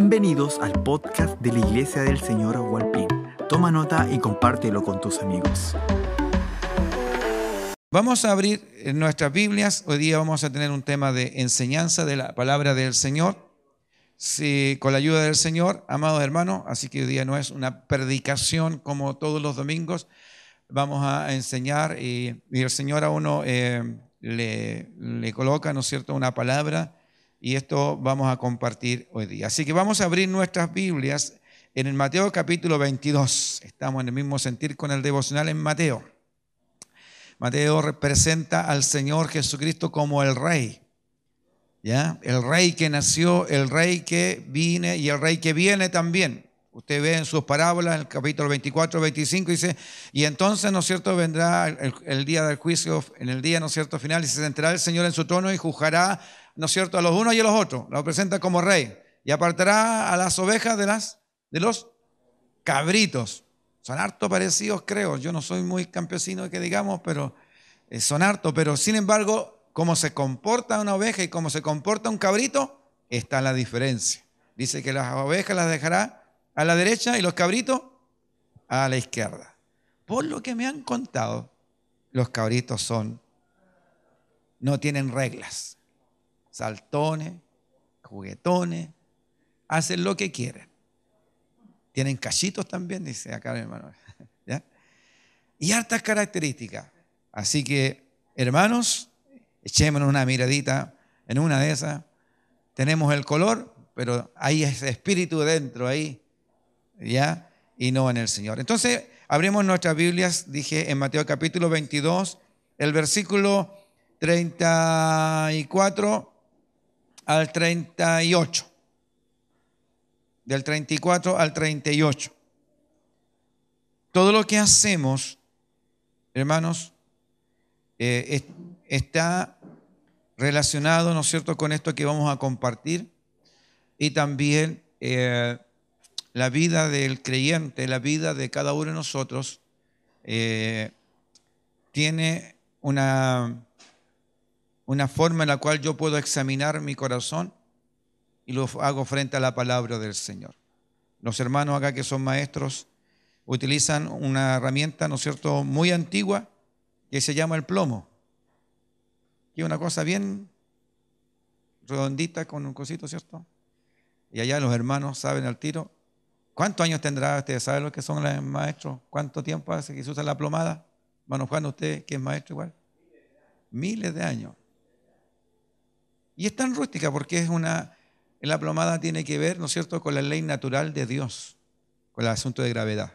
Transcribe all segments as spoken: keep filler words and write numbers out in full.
Bienvenidos al podcast de la Iglesia del Señor Hualpín. Toma nota y compártelo con tus amigos. Vamos a abrir nuestras Biblias. Hoy día vamos a tener un tema de enseñanza de la palabra del Señor. Sí, con la ayuda del Señor, amados hermanos. Así que hoy día no es una predicación como todos los domingos. Vamos a enseñar y, y el Señor a uno eh, le, le coloca, ¿no es cierto?, una palabra. Y esto vamos a compartir hoy día. Así que vamos a abrir nuestras Biblias en el Mateo capítulo veintidós. Estamos en el mismo sentir con el devocional en Mateo. Mateo representa al Señor Jesucristo como el Rey. ¿Ya? El Rey que nació, el Rey que vine y el Rey que viene también. Usted ve en sus parábolas, en el capítulo veinticuatro, veinticinco, dice, y entonces, ¿no es cierto?, vendrá el, el día del juicio, en el día, ¿no es cierto?, final, y se sentará el Señor en su trono y juzgará, ¿no es cierto?, a los unos y a los otros. Lo presenta como rey. Y apartará a las ovejas de, las, de los cabritos. Son harto parecidos, creo. Yo no soy muy campesino, que digamos, pero eh, son harto. Pero sin embargo, como se comporta una oveja y como se comporta un cabrito, está la diferencia. Dice que las ovejas las dejará a la derecha y los cabritos a la izquierda. Por lo que me han contado, los cabritos son, no tienen reglas. Saltones, juguetones, hacen lo que quieren. Tienen cachitos también, dice acá mi hermano. ¿Ya? Y hartas características. Así que, hermanos, echémonos una miradita en una de esas. Tenemos el color, pero hay ese espíritu dentro ahí, ¿ya? Y no en el Señor. Entonces, abrimos nuestras Biblias, dije, en Mateo capítulo veintidós, el versículo treinta y cuatro. Al treinta y ocho, del treinta y cuatro al treinta y ocho. Todo lo que hacemos, hermanos, eh, es, está relacionado, ¿no es cierto?, con esto que vamos a compartir, y también eh, la vida del creyente, la vida de cada uno de nosotros, eh, tiene una... una forma en la cual yo puedo examinar mi corazón y lo hago frente a la palabra del Señor. Los hermanos acá que son maestros utilizan una herramienta, ¿no es cierto?, muy antigua que se llama el plomo. Que es una cosa bien redondita con un cosito, ¿cierto? Y allá los hermanos saben al tiro. ¿Cuántos años tendrá? ¿Ustedes saben lo que son los maestros? ¿Cuánto tiempo hace que se usa la plomada? Hermano Juan, usted que es maestro igual. Miles de años. Y es tan rústica porque es una, la plomada tiene que ver, ¿no es cierto?, con la ley natural de Dios, con el asunto de gravedad.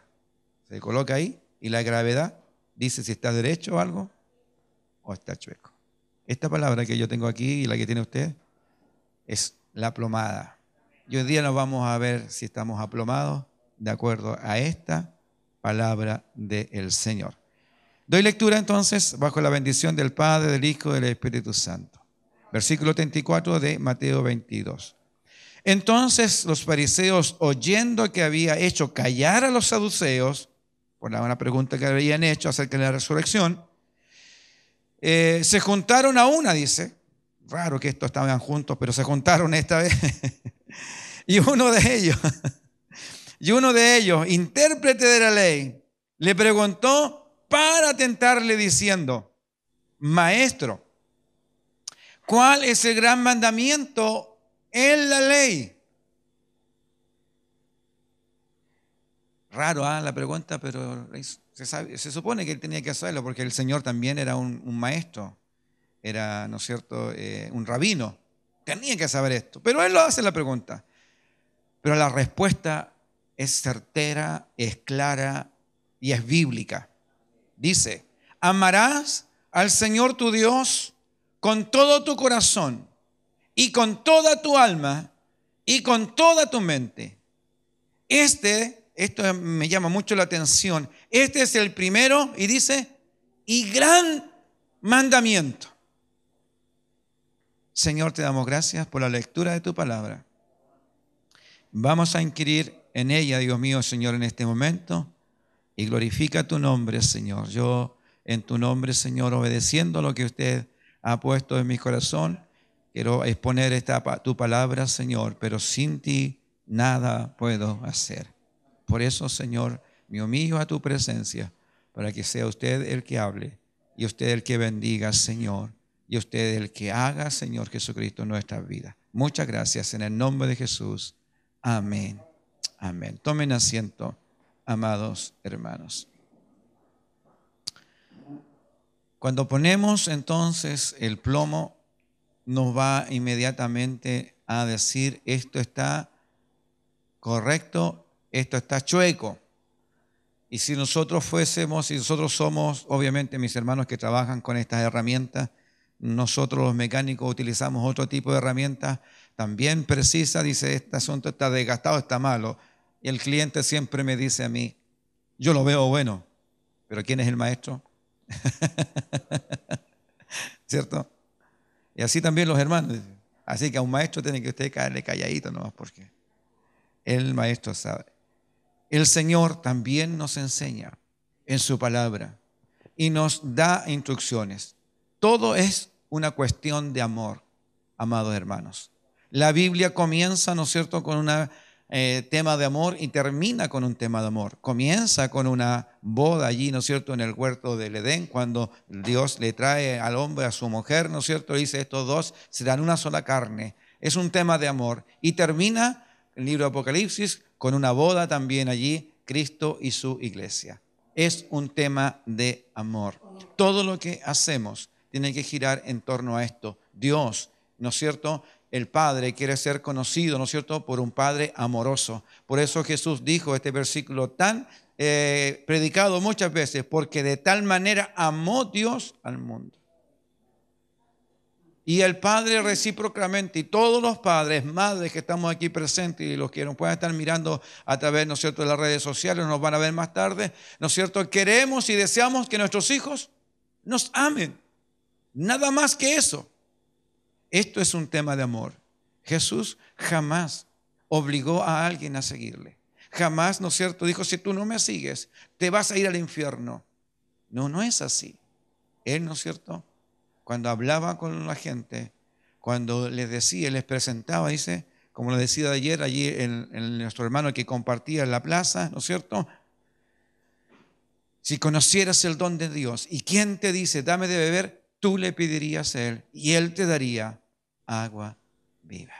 Se coloca ahí y la gravedad dice si está derecho o algo o está chueco. Esta palabra que yo tengo aquí y la que tiene usted es la plomada. Y hoy día nos vamos a ver si estamos aplomados de acuerdo a esta palabra del Señor. Doy lectura entonces bajo la bendición del Padre, del Hijo y del Espíritu Santo. Versículo treinta y cuatro de Mateo veintidós. Entonces los fariseos, oyendo que había hecho callar a los saduceos, por la buena pregunta que habían hecho acerca de la resurrección, eh, se juntaron a una, dice. Raro que estos estaban juntos, pero se juntaron esta vez. Y uno de ellos, y uno de ellos, intérprete de la ley, le preguntó para tentarle diciendo, maestro, ¿cuál es el gran mandamiento en la ley? Raro, ¿eh?, la pregunta, pero se, sabe, se supone que él tenía que hacerlo porque el Señor también era un, un maestro, era, ¿no es cierto?, eh, un rabino. Tenía que saber esto, pero él lo hace la pregunta. Pero la respuesta es certera, es clara y es bíblica. Dice, amarás al Señor tu Dios con todo tu corazón y con toda tu alma y con toda tu mente. Este, esto me llama mucho la atención, este es el primero y dice, y gran mandamiento. Señor, te damos gracias por la lectura de tu palabra. Vamos a inquirir en ella, Dios mío, Señor, en este momento, y glorifica tu nombre, Señor. Yo, en tu nombre, Señor, obedeciendo lo que usted ha puesto en mi corazón, quiero exponer esta, tu palabra, Señor, pero sin ti nada puedo hacer. Por eso, Señor, me humillo a tu presencia para que sea usted el que hable y usted el que bendiga, Señor, y usted el que haga, Señor Jesucristo, nuestra vida. Muchas gracias en el nombre de Jesús. Amén. Amén. Tomen asiento, amados hermanos. Cuando ponemos entonces el plomo, nos va inmediatamente a decir esto está correcto, esto está chueco. Y si nosotros fuésemos, si nosotros somos, obviamente mis hermanos que trabajan con estas herramientas, nosotros los mecánicos utilizamos otro tipo de herramientas, también precisa, dice, este asunto está desgastado, está malo. Y el cliente siempre me dice a mí, yo lo veo bueno, pero ¿quién es el maestro? ¿Cierto? Y así también los hermanos. Así que a un maestro tiene que usted caerle calladito nomás, porque el maestro sabe. El Señor también nos enseña en su palabra y nos da instrucciones. Todo es una cuestión de amor, amados hermanos. La Biblia comienza, ¿no es cierto?, con un eh, tema de amor y termina con un tema de amor. Comienza con una boda allí, ¿no es cierto?, en el huerto del Edén, cuando Dios le trae al hombre a su mujer, ¿no es cierto?, dice, estos dos serán una sola carne. Es un tema de amor. Y termina el libro de Apocalipsis con una boda también allí, Cristo y su iglesia. Es un tema de amor. Todo lo que hacemos tiene que girar en torno a esto. Dios, ¿no es cierto?, el Padre quiere ser conocido, ¿no es cierto?, por un Padre amoroso. Por eso Jesús dijo este versículo tan eh, predicado muchas veces, porque de tal manera amó Dios al mundo. Y el Padre recíprocamente, y todos los padres, madres que estamos aquí presentes y los que nos puedan estar mirando a través, ¿no es cierto?, de las redes sociales, nos van a ver más tarde, ¿no es cierto?, queremos y deseamos que nuestros hijos nos amen. Nada más que eso. Esto es un tema de amor. Jesús jamás obligó a alguien a seguirle. Jamás, ¿no es cierto?, dijo, si tú no me sigues, te vas a ir al infierno. No, no es así. Él, ¿no es cierto?, cuando hablaba con la gente, cuando les decía, les presentaba, dice, como lo decía ayer allí en, en nuestro hermano que compartía en la plaza, ¿no es cierto? Si conocieras el don de Dios y quien te dice, dame de beber, tú le pedirías a Él y Él te daría agua viva.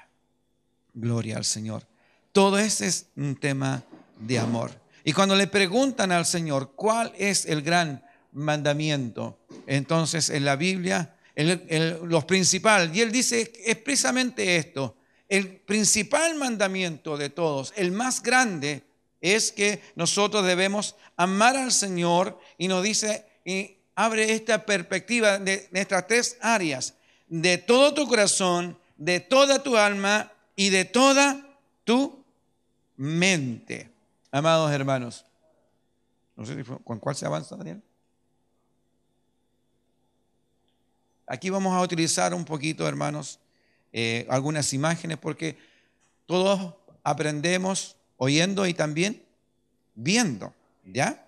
Gloria al Señor. Todo ese es un tema de amor. Y cuando le preguntan al Señor, ¿cuál es el gran mandamiento? Entonces, en la Biblia, el, el, los principales, y Él dice expresamente esto, el principal mandamiento de todos, el más grande, es que nosotros debemos amar al Señor, y nos dice, y abre esta perspectiva de nuestras tres áreas, de todo tu corazón, de toda tu alma y de toda tu mente. Amados hermanos, no sé si fue, con cuál se avanza, Daniel. Aquí vamos a utilizar un poquito, hermanos, eh, algunas imágenes, porque todos aprendemos oyendo y también viendo, ¿ya?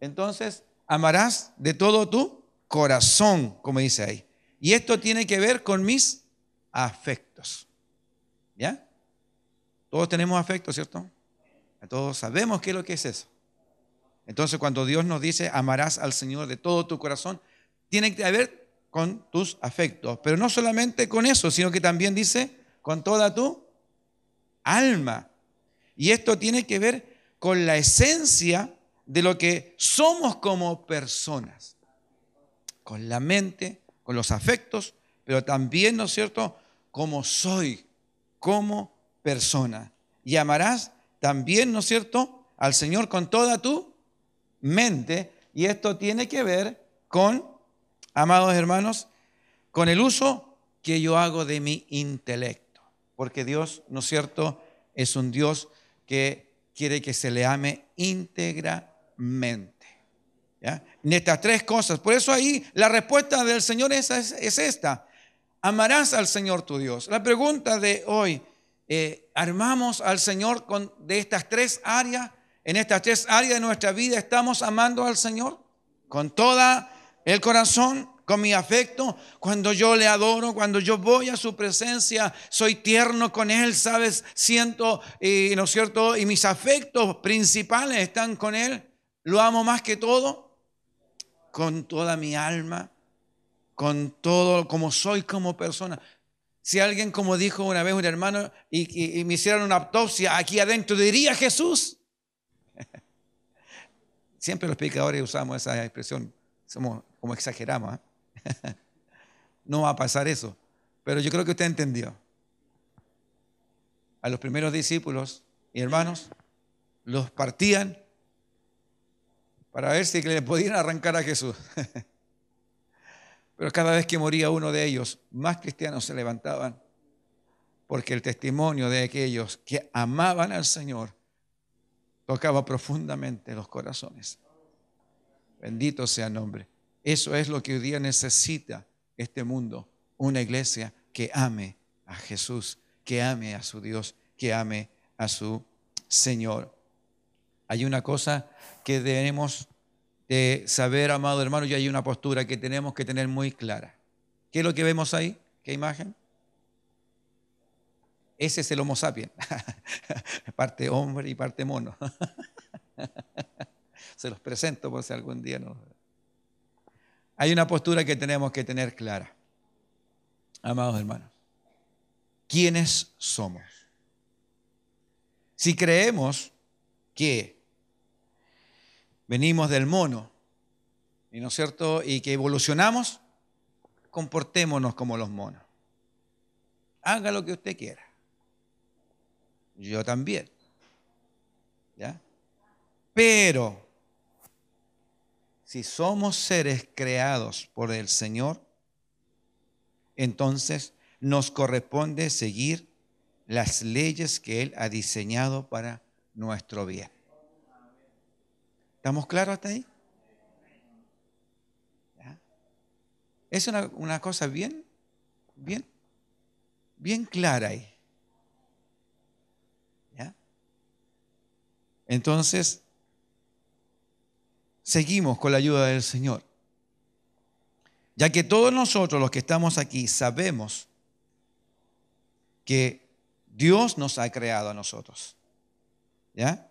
Entonces, amarás de todo tu corazón, como dice ahí. Y esto tiene que ver con mis afectos, ¿ya? Todos tenemos afectos, ¿cierto? Todos sabemos qué es lo que es eso. Entonces, cuando Dios nos dice, amarás al Señor de todo tu corazón, tiene que haber con tus afectos, pero no solamente con eso, sino que también dice con toda tu alma. Y esto tiene que ver con la esencia de lo que somos como personas, con la mente, con los afectos, pero también, ¿no es cierto?, como soy, como persona. Y amarás también, ¿no es cierto?, al Señor con toda tu mente. Y esto tiene que ver con, amados hermanos, con el uso que yo hago de mi intelecto, porque Dios, ¿no es cierto?, es un Dios que quiere que se le ame íntegramente, ¿ya? En estas tres cosas. Por eso ahí la respuesta del Señor es, es, es esta. Amarás al Señor tu Dios. La pregunta de hoy, eh, ¿armamos al Señor con, de estas tres áreas? ¿En estas tres áreas de nuestra vida estamos amando al Señor? Con toda el corazón, con mi afecto, cuando yo le adoro, cuando yo voy a su presencia, soy tierno con él, ¿sabes? Siento, y, ¿no es cierto? Y mis afectos principales están con él. Lo amo más que todo, con toda mi alma, con todo, como soy como persona. Si alguien, como dijo una vez un hermano, y, y, y me hicieran una autopsia aquí adentro, diría Jesús. Siempre los pecadores usamos esa expresión, somos como exageramos, ¿eh? No va a pasar eso, pero yo creo que usted entendió. A los primeros discípulos y hermanos los partían para ver si le podían arrancar a Jesús, pero cada vez que moría uno de ellos, más cristianos se levantaban, porque el testimonio de aquellos que amaban al Señor tocaba profundamente los corazones. Bendito sea el nombre. Eso es lo que hoy día necesita este mundo, una iglesia que ame a Jesús, que ame a su Dios, que ame a su Señor. Hay una cosa que debemos de saber, amado hermano, y hay una postura que tenemos que tener muy clara. ¿Qué es lo que vemos ahí? ¿Qué imagen? Ese es el Homo sapiens, parte hombre y parte mono. Se los presento por si algún día no... Hay una postura que tenemos que tener clara, amados hermanos. ¿Quiénes somos? Si creemos que venimos del mono, ¿y no es cierto? Y que evolucionamos, comportémonos como los monos. Haga lo que usted quiera. Yo también. ¿Ya? Pero... si somos seres creados por el Señor, entonces nos corresponde seguir las leyes que Él ha diseñado para nuestro bien. ¿Estamos claros hasta ahí? ¿Ya? Es una, una cosa bien, bien, bien clara ahí. ¿Ya? Entonces... seguimos con la ayuda del Señor, ya que todos nosotros los que estamos aquí sabemos que Dios nos ha creado a nosotros, ¿ya?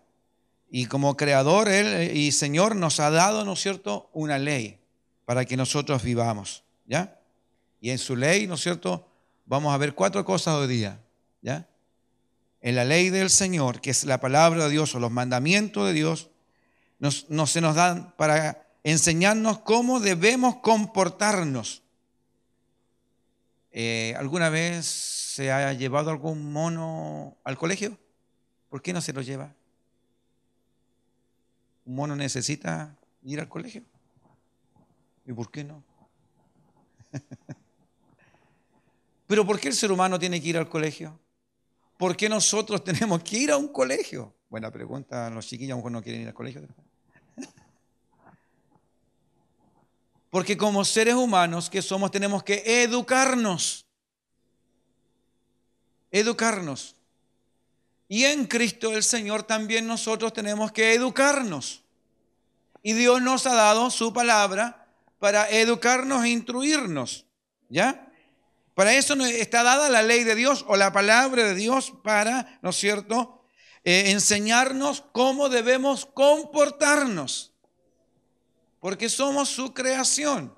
Y como creador Él y Señor nos ha dado, ¿no es cierto?, una ley para que nosotros vivamos, ¿ya? Y en su ley, ¿no es cierto?, vamos a ver cuatro cosas hoy día, ¿ya? En la ley del Señor, que es la palabra de Dios o los mandamientos de Dios, Nos, nos, se nos dan para enseñarnos cómo debemos comportarnos. Eh, ¿Alguna vez se ha llevado algún mono al colegio? ¿Por qué no se lo lleva? ¿Un mono necesita ir al colegio? ¿Y por qué no? ¿Pero por qué el ser humano tiene que ir al colegio? ¿Por qué nosotros tenemos que ir a un colegio? Buena pregunta, los chiquillos a lo mejor no quieren ir al colegio. Porque como seres humanos que somos, tenemos que educarnos. Educarnos. Y en Cristo el Señor también nosotros tenemos que educarnos. Y Dios nos ha dado su palabra para educarnos e instruirnos. ¿Ya? Para eso está dada la ley de Dios o la palabra de Dios para, ¿no es cierto?, Eh, enseñarnos cómo debemos comportarnos, porque somos su creación,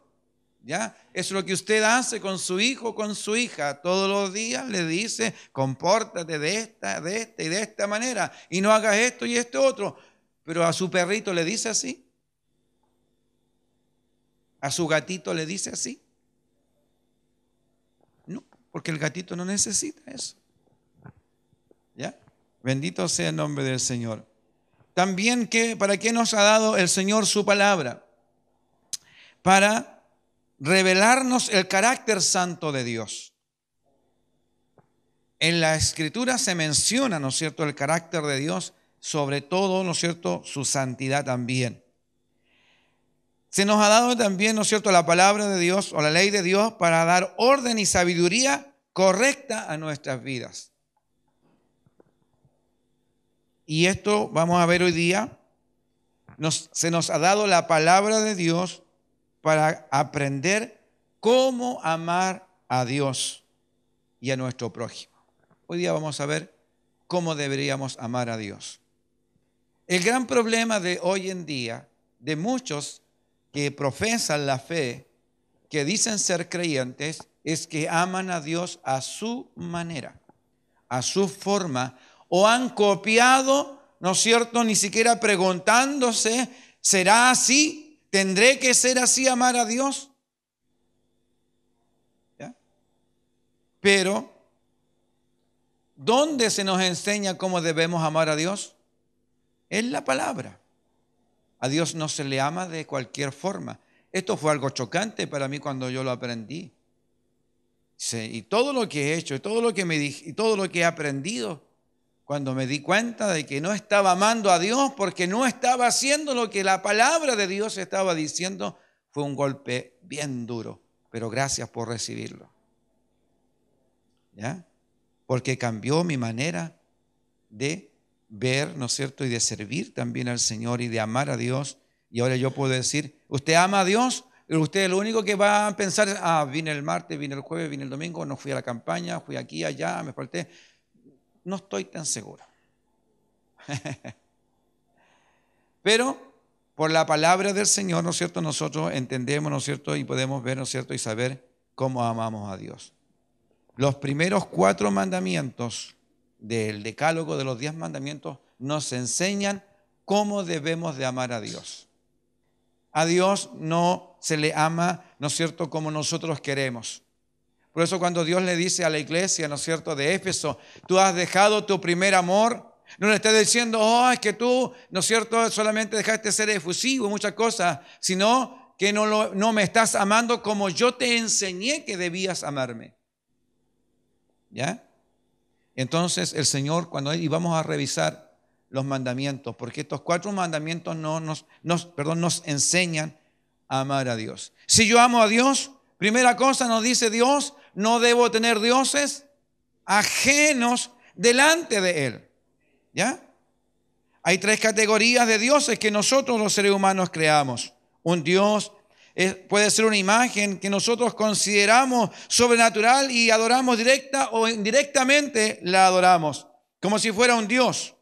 ¿ya? Es lo que usted hace con su hijo, con su hija, todos los días le dice, compórtate de esta, de esta y de esta manera, y no hagas esto y esto otro, pero a su perrito le dice así, a su gatito le dice así, no, porque el gatito no necesita eso, ¿ya? Bendito sea el nombre del Señor. También, que, ¿para qué nos ha dado el Señor su palabra? Para revelarnos el carácter santo de Dios. En la Escritura se menciona, ¿no es cierto?, el carácter de Dios, sobre todo, ¿no es cierto?, su santidad también. Se nos ha dado también, ¿no es cierto?, la palabra de Dios o la ley de Dios para dar orden y sabiduría correcta a nuestras vidas. Y esto vamos a ver hoy día, nos, se nos ha dado la palabra de Dios para aprender cómo amar a Dios y a nuestro prójimo. Hoy día vamos a ver cómo deberíamos amar a Dios. El gran problema de hoy en día, de muchos que profesan la fe, que dicen ser creyentes, es que aman a Dios a su manera, a su forma, o han copiado, ¿no es cierto?, ni siquiera preguntándose, ¿será así? ¿Tendré que ser así, amar a Dios? ¿Ya? Pero, ¿dónde se nos enseña cómo debemos amar a Dios? Es la palabra. A Dios no se le ama de cualquier forma. Esto fue algo chocante para mí cuando yo lo aprendí. Sí, y todo lo que he hecho, y todo lo que me dije, y todo lo que he aprendido, cuando me di cuenta de que no estaba amando a Dios porque no estaba haciendo lo que la palabra de Dios estaba diciendo, fue un golpe bien duro. Pero gracias por recibirlo. ¿Ya? Porque cambió mi manera de ver, ¿no es cierto?, y de servir también al Señor y de amar a Dios. Y ahora yo puedo decir, usted ama a Dios, pero usted lo único que va a pensar es, ah, vine el martes, vine el jueves, vine el domingo, no fui a la campaña, fui aquí, allá, me falté. No estoy tan seguro. Pero por la palabra del Señor, ¿no es cierto?, nosotros entendemos, ¿no es cierto?, y podemos ver, ¿no es cierto?, y saber cómo amamos a Dios. Los primeros cuatro mandamientos del decálogo de los diez mandamientos nos enseñan cómo debemos de amar a Dios. A Dios no se le ama, ¿no es cierto?, como nosotros queremos. Por eso cuando Dios le dice a la iglesia, ¿no es cierto?, de Éfeso, tú has dejado tu primer amor, no le está diciendo, oh, es que tú, ¿no es cierto?, solamente dejaste de ser efusivo y muchas cosas, sino que no, lo, no me estás amando como yo te enseñé que debías amarme. ¿Ya? Entonces el Señor, cuando y vamos a revisar los mandamientos, porque estos cuatro mandamientos no nos, nos, perdón, nos enseñan a amar a Dios. Si yo amo a Dios, primera cosa nos dice Dios, no debo tener dioses ajenos delante de Él. ¿Ya? Hay tres categorías de dioses que nosotros los seres humanos creamos. Un Dios puede ser una imagen que nosotros consideramos sobrenatural y adoramos directa o indirectamente la adoramos, como si fuera un Dios.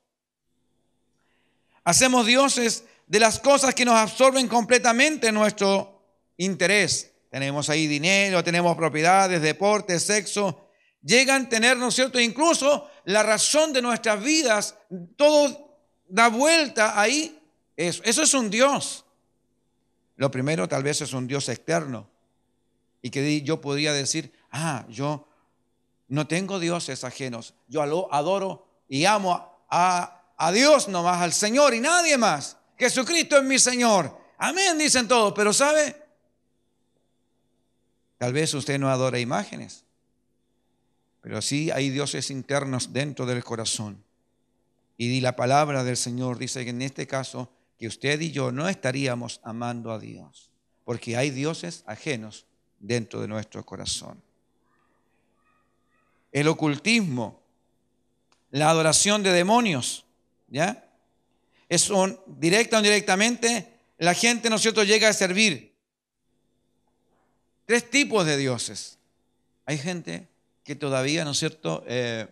Hacemos dioses de las cosas que nos absorben completamente nuestro interés. Tenemos ahí dinero, tenemos propiedades, deporte, sexo. Llegan a tener, ¿no es cierto?, incluso la razón de nuestras vidas. Todo da vuelta ahí. Eso, eso es un Dios. Lo primero tal vez es un Dios externo y que yo podría decir, ah, yo no tengo dioses ajenos, yo adoro y amo a, a Dios nomás, al Señor y nadie más. Jesucristo es mi Señor. Amén, dicen todos, pero ¿sabe? Tal vez usted no adora imágenes, pero sí hay dioses internos dentro del corazón. Y la palabra del Señor dice que en este caso, que usted y yo no estaríamos amando a Dios, porque hay dioses ajenos dentro de nuestro corazón. El ocultismo, la adoración de demonios, ¿ya? Es un, directa o indirectamente, la gente, ¿no es cierto?, llega a servir tres tipos de dioses. Hay gente que todavía, ¿no es cierto?, eh,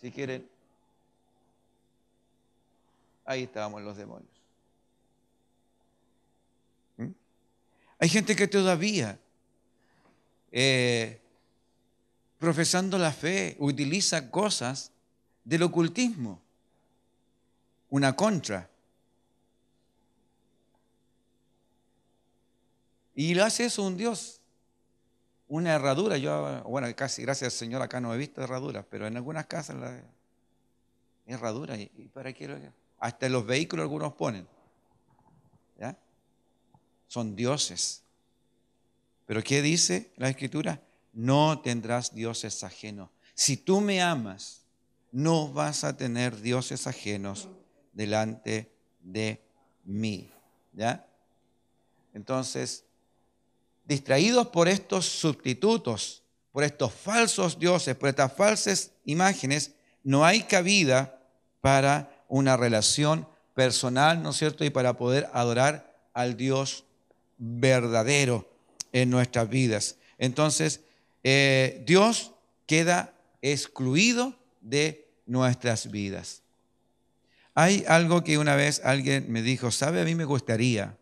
si quieren... Ahí estábamos los demonios. ¿Mm? Hay gente que todavía, eh, profesando la fe, utiliza cosas del ocultismo. Una contra. Y lo hace eso un Dios. Una herradura. Yo, bueno, casi gracias al Señor acá no he visto herraduras, pero en algunas casas la herradura. ¿Y para qué lo hago? Hasta los vehículos algunos ponen. ¿Ya? Son dioses. Pero ¿qué dice la Escritura? No tendrás dioses ajenos. Si tú me amas, no vas a tener dioses ajenos delante de mí. ¿Ya? Entonces, distraídos por estos sustitutos, por estos falsos dioses, por estas falsas imágenes, no hay cabida para una relación personal, ¿no es cierto?, y para poder adorar al Dios verdadero en nuestras vidas. Entonces, eh, Dios queda excluido de nuestras vidas. Hay algo que una vez alguien me dijo, ¿sabe? A mí me gustaría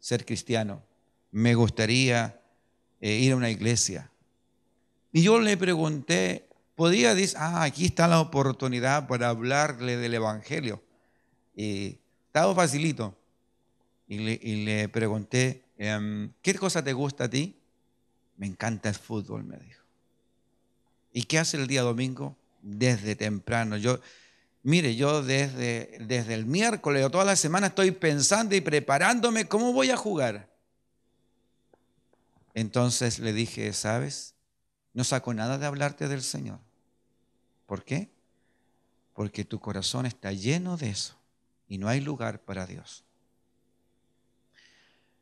ser cristiano, me gustaría eh, ir a una iglesia. Y yo le pregunté, ¿podría decir, ah, aquí está la oportunidad para hablarle del Evangelio? Y estaba facilito. Y le, y le pregunté, ¿qué cosa te gusta a ti? Me encanta el fútbol, me dijo. ¿Y qué hace el día domingo? Desde temprano. Yo, mire, yo desde, desde el miércoles o toda la semana estoy pensando y preparándome cómo voy a jugar. Entonces le dije, ¿sabes? No saco nada de hablarte del Señor. ¿Por qué? Porque tu corazón está lleno de eso y no hay lugar para Dios.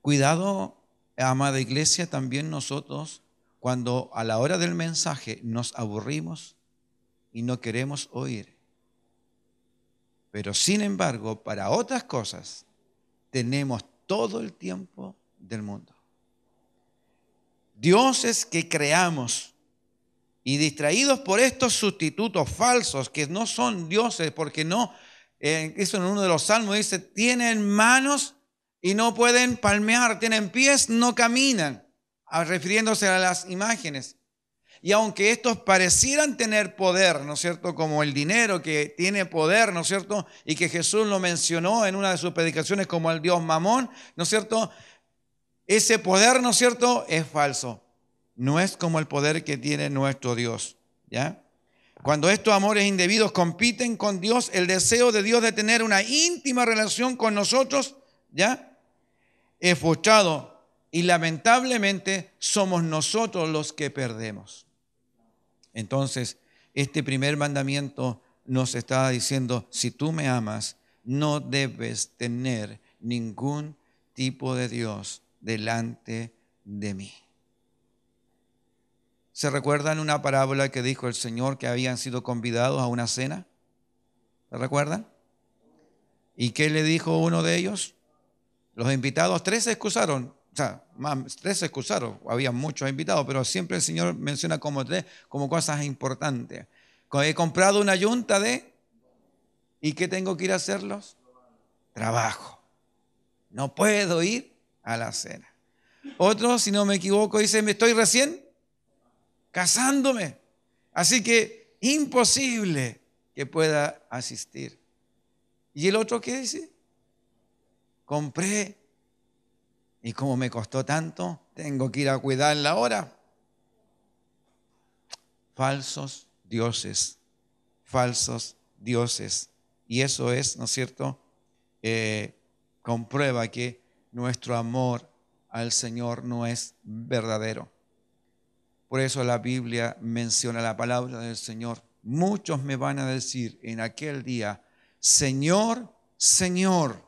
Cuidado, amada iglesia, también nosotros cuando a la hora del mensaje nos aburrimos y no queremos oír. Pero sin embargo, para otras cosas tenemos todo el tiempo del mundo. Dioses que creamos y distraídos por estos sustitutos falsos que no son dioses, porque no, eh, eso en uno de los salmos dice, tienen manos y no pueden palmear, tienen pies, no caminan, refiriéndose a las imágenes. Y aunque estos parecieran tener poder, ¿no es cierto?, como el dinero que tiene poder, ¿no es cierto?, y que Jesús lo mencionó en una de sus predicaciones como el dios Mamón, ¿no es cierto?, ese poder, ¿no es cierto?, es falso. No es como el poder que tiene nuestro Dios, ¿ya? Cuando estos amores indebidos compiten con Dios, el deseo de Dios de tener una íntima relación con nosotros, ¿ya?, es frustrado y lamentablemente somos nosotros los que perdemos. Entonces, este primer mandamiento nos está diciendo, si tú me amas, no debes tener ningún tipo de Dios delante de mí. ¿Se recuerdan una parábola que dijo el Señor que habían sido convidados a una cena? ¿Se recuerdan? ¿Y qué le dijo uno de ellos? Los invitados, tres se excusaron, o sea, más, tres se excusaron, había muchos invitados, pero siempre el Señor menciona como tres, como cosas importantes. He comprado una yunta de, ¿y qué tengo que ir a hacerlos? Trabajo. No puedo ir a la cena. Otro, si no me equivoco, dice, me estoy recién casándome, así que imposible que pueda asistir. ¿Y el otro qué dice? Compré y como me costó tanto, tengo que ir a cuidarla ahora. Falsos dioses, falsos dioses. Y eso es, ¿no es cierto?, eh, comprueba que nuestro amor al Señor no es verdadero. Por eso la Biblia menciona la palabra del Señor. Muchos me van a decir en aquel día, Señor, Señor,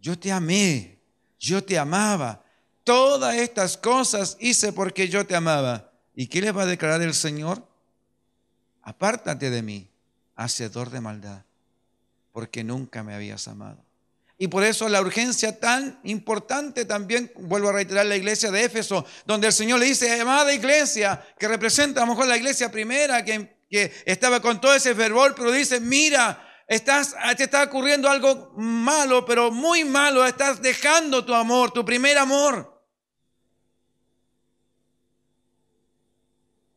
yo te amé, yo te amaba, todas estas cosas hice porque yo te amaba. ¿Y qué les va a declarar el Señor? Apártate de mí, hacedor de maldad, porque nunca me habías amado. Y por eso la urgencia tan importante también, vuelvo a reiterar, la iglesia de Éfeso, donde el Señor le dice, amada iglesia, que representa a lo mejor la iglesia primera, que, que estaba con todo ese fervor, pero dice, mira, Estás, te está ocurriendo algo malo, pero muy malo. Estás dejando tu amor, tu primer amor.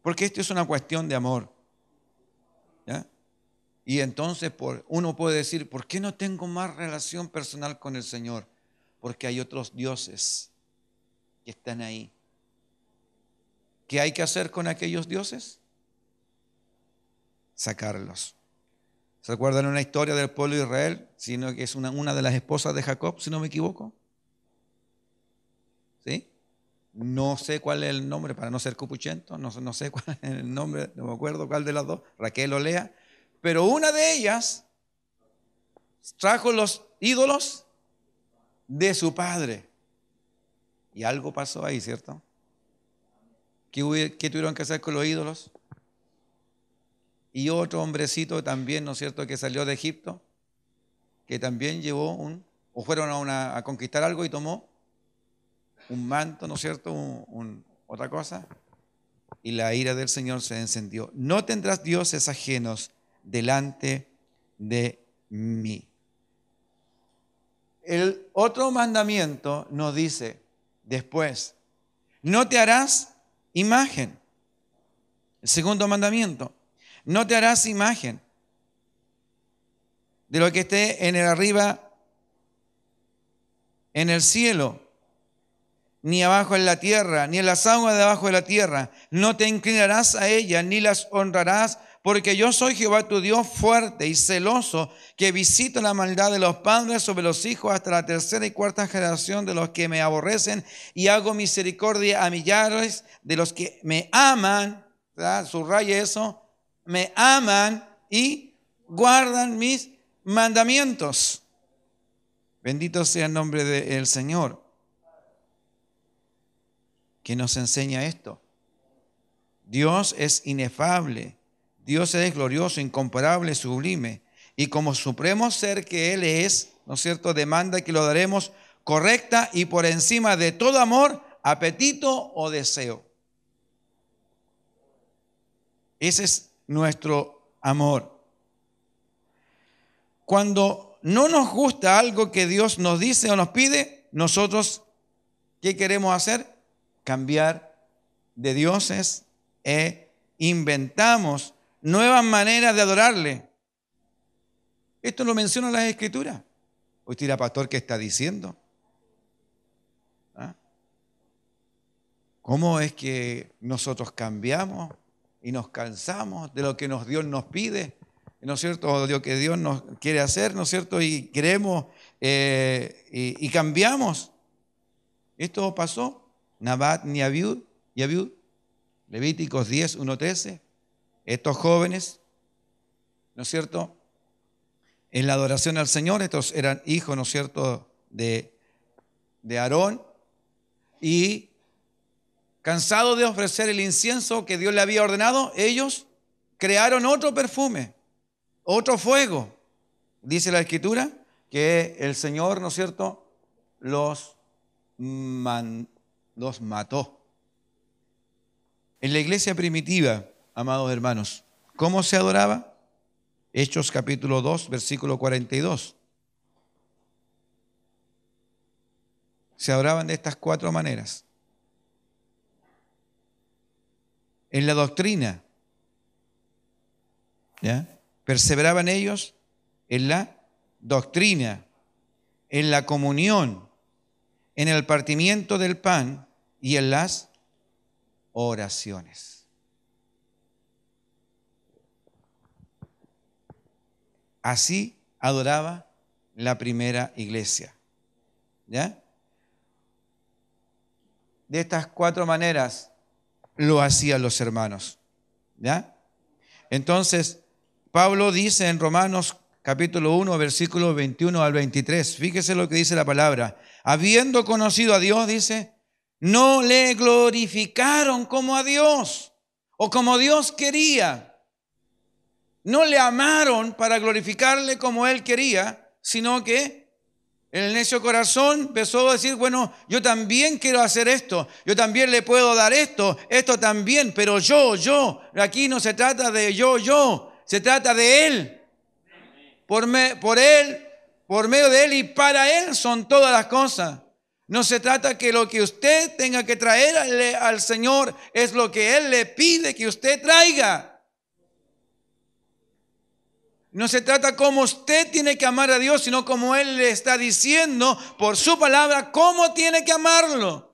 Porque esto es una cuestión de amor. ¿Ya? Y entonces por, uno puede decir, ¿por qué no tengo más relación personal con el Señor? Porque hay otros dioses que están ahí. ¿Qué hay que hacer con aquellos dioses? Sacarlos. ¿Se acuerdan una historia del pueblo de Israel? Sino que es una, una de las esposas de Jacob, si no me equivoco. ¿Sí? No sé cuál es el nombre, para no ser cupuchento, no, no sé cuál es el nombre, no me acuerdo cuál de las dos, Raquel o Lea. Pero una de ellas trajo los ídolos de su padre. Y algo pasó ahí, ¿cierto? ¿Qué, qué tuvieron que hacer con los ídolos? Y otro hombrecito también, ¿no es cierto?, que salió de Egipto, que también llevó un o fueron a, una, a conquistar algo y tomó un manto, ¿no es cierto?, un, un, otra cosa, y la ira del Señor se encendió. No tendrás dioses ajenos delante de mí. El otro mandamiento nos dice después, no te harás imagen. El segundo mandamiento, no te harás imagen de lo que esté en el arriba, en el cielo, ni abajo en la tierra, ni en las aguas de abajo de la tierra. No te inclinarás a ellas, ni las honrarás, porque yo soy Jehová tu Dios fuerte y celoso, que visito la maldad de los padres sobre los hijos hasta la tercera y cuarta generación de los que me aborrecen, y hago misericordia a millares de los que me aman, ¿verdad? Subraya eso, me aman y guardan mis mandamientos. Bendito sea el nombre del Señor, que nos enseña esto. Dios es inefable, Dios es glorioso, incomparable, sublime, y como supremo ser que Él es, ¿no es cierto?, demanda que lo daremos correcta y por encima de todo amor, apetito o deseo. Ese es nuestro amor. Cuando no nos gusta algo que Dios nos dice o nos pide, nosotros, ¿qué queremos hacer? Cambiar de dioses e inventamos nuevas maneras de adorarle. Esto lo menciona las Escrituras. Usted dirá, pastor, ¿qué está diciendo? ¿Ah? ¿Cómo es que nosotros cambiamos y nos cansamos de lo que nos Dios nos pide, ¿no es cierto?, o de lo que Dios nos quiere hacer, ¿no es cierto?, y queremos eh, y, y cambiamos? Esto pasó, Nabat ni Abiud, y Abiud, Levíticos diez, uno, trece, estos jóvenes, ¿no es cierto?, en la adoración al Señor, estos eran hijos, ¿no es cierto?, de, de Aarón, y cansados de ofrecer el incienso que Dios le había ordenado, ellos crearon otro perfume, otro fuego. Dice la Escritura que el Señor, ¿no es cierto?, los, man, los mató. En la iglesia primitiva, amados hermanos, ¿cómo se adoraba? Hechos capítulo dos, versículo cuarenta y dos. Se adoraban de estas cuatro maneras. En la doctrina, ¿ya?, perseveraban ellos en la doctrina, en la comunión, en el partimiento del pan y en las oraciones. Así adoraba la primera iglesia, ¿ya? De estas cuatro maneras lo hacían los hermanos, ¿ya? Entonces, Pablo dice en Romanos capítulo uno, versículos veintiuno al veintitrés, fíjese lo que dice la palabra, habiendo conocido a Dios, dice, no le glorificaron como a Dios, o como Dios quería, no le amaron para glorificarle como Él quería, sino que el necio corazón empezó a decir, bueno, yo también quiero hacer esto, yo también le puedo dar esto, esto también, pero yo, yo, aquí no se trata de yo, yo, se trata de Él. Por, me, por Él, por medio de Él y para Él son todas las cosas. No se trata que lo que usted tenga que traerle al Señor es lo que Él le pide que usted traiga. No se trata cómo usted tiene que amar a Dios, sino como Él le está diciendo por su palabra cómo tiene que amarlo.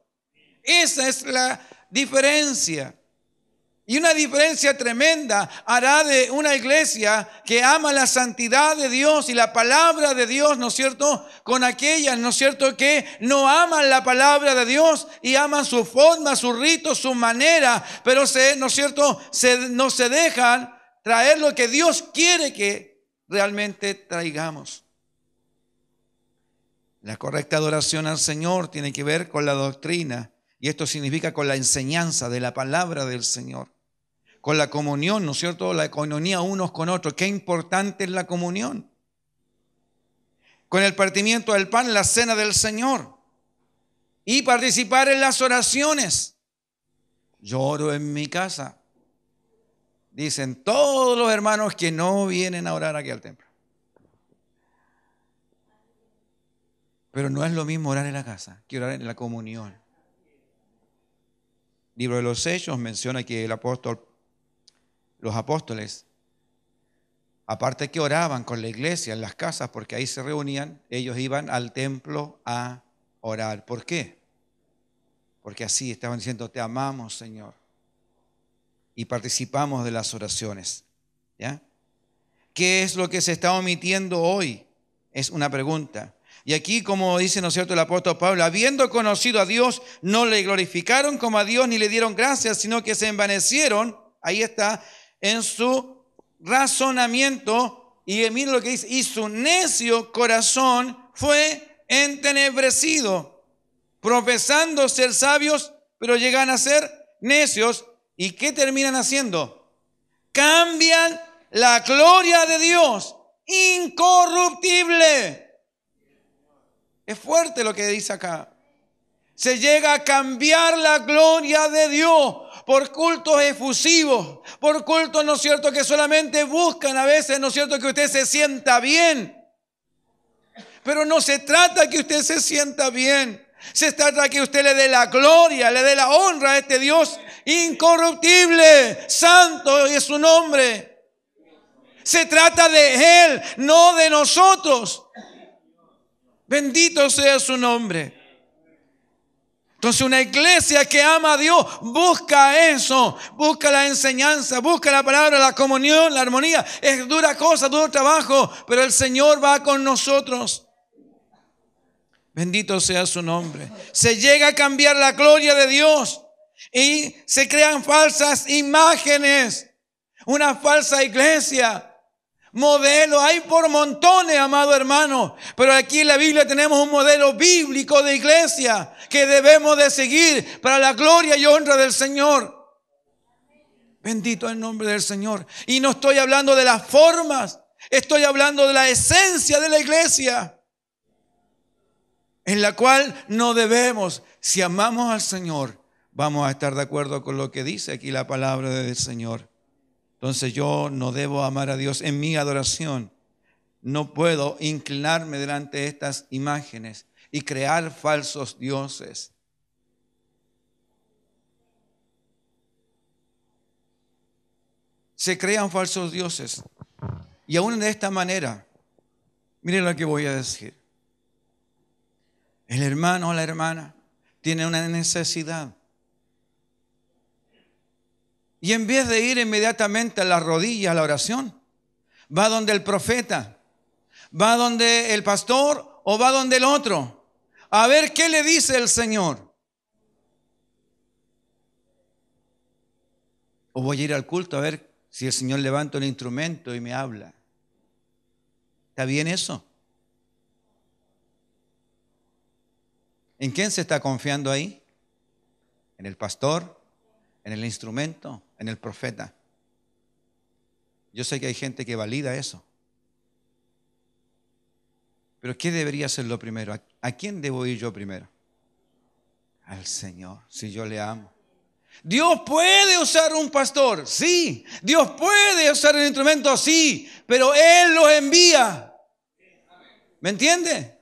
Esa es la diferencia. Y una diferencia tremenda hará de una iglesia que ama la santidad de Dios y la palabra de Dios, ¿no es cierto?, con aquellas, ¿no es cierto?, que no aman la palabra de Dios y aman su forma, su rito, su manera, pero se, ¿no es cierto?, se, no se dejan traer lo que Dios quiere que realmente traigamos. La correcta adoración al Señor tiene que ver con la doctrina, y esto significa con la enseñanza de la palabra del Señor, con la comunión, ¿no es cierto?, la comunión unos con otros. Qué importante es la comunión. con el partimiento del pan, la cena del Señor, y participar en las oraciones. Lloro en mi casa, dicen todos los hermanos que no vienen a orar aquí al templo. Pero no es lo mismo orar en la casa que orar en la comunión. El libro de los Hechos menciona que el apóstol, los apóstoles, aparte que oraban con la iglesia en las casas, porque ahí se reunían, ellos iban al templo a orar. ¿Por qué? Porque así estaban diciendo: te amamos, Señor, y participamos de las oraciones. ¿Ya? ¿Qué es lo que se está omitiendo hoy? Es una pregunta. Y aquí, como dice, ¿no es cierto?, el apóstol Pablo: habiendo conocido a Dios, no le glorificaron como a Dios ni le dieron gracias, sino que se envanecieron, ahí está, en su razonamiento, y miren lo que dice, y su necio corazón fue entenebrecido, profesando ser sabios, pero llegan a ser necios. ¿Y qué terminan haciendo? Cambian la gloria de Dios incorruptible. Es fuerte lo que dice acá. Se llega a cambiar la gloria de Dios por cultos efusivos, por cultos, ¿no es cierto?, que solamente buscan a veces, ¿no es cierto?, que usted se sienta bien. Pero no se trata que usted se sienta bien. Se trata que usted le dé la gloria, le dé la honra a este Dios incorruptible, santo es su nombre. Se trata de Él, no de nosotros. Bendito sea su nombre. Entonces, una iglesia que ama a Dios busca eso, busca la enseñanza, busca la palabra, la comunión, la armonía. Es dura cosa, duro trabajo, pero el Señor va con nosotros. Bendito sea su nombre. Se llega a cambiar la gloria de Dios y se crean falsas imágenes, una falsa iglesia. Modelo hay por montones, amado hermano, pero aquí en la Biblia tenemos un modelo bíblico de iglesia que debemos de seguir para la gloria y honra del Señor. Bendito el nombre del Señor. Y no estoy hablando de las formas, estoy hablando de la esencia de la iglesia, en la cual no debemos, si amamos al Señor, vamos a estar de acuerdo con lo que dice aquí la palabra del Señor. Entonces yo no debo amar a Dios en mi adoración. No puedo inclinarme delante de estas imágenes y crear falsos dioses. Se crean falsos dioses. Y aún de esta manera, miren lo que voy a decir. El hermano o la hermana tiene una necesidad. Y en vez de ir inmediatamente a las rodillas, a la oración, va donde el profeta, va donde el pastor o va donde el otro, a ver qué le dice el Señor. O voy a ir al culto a ver si el Señor levanta un instrumento y me habla. ¿Está bien eso? ¿En quién se está confiando ahí? ¿En el pastor? ¿En el instrumento? En el profeta. Yo sé que hay gente que valida eso. Pero ¿qué debería ser lo primero? ¿A quién debo ir yo primero? Al Señor, si yo le amo. Dios puede usar un pastor, sí. Dios puede usar un instrumento, sí. Pero Él los envía. ¿Me entiende?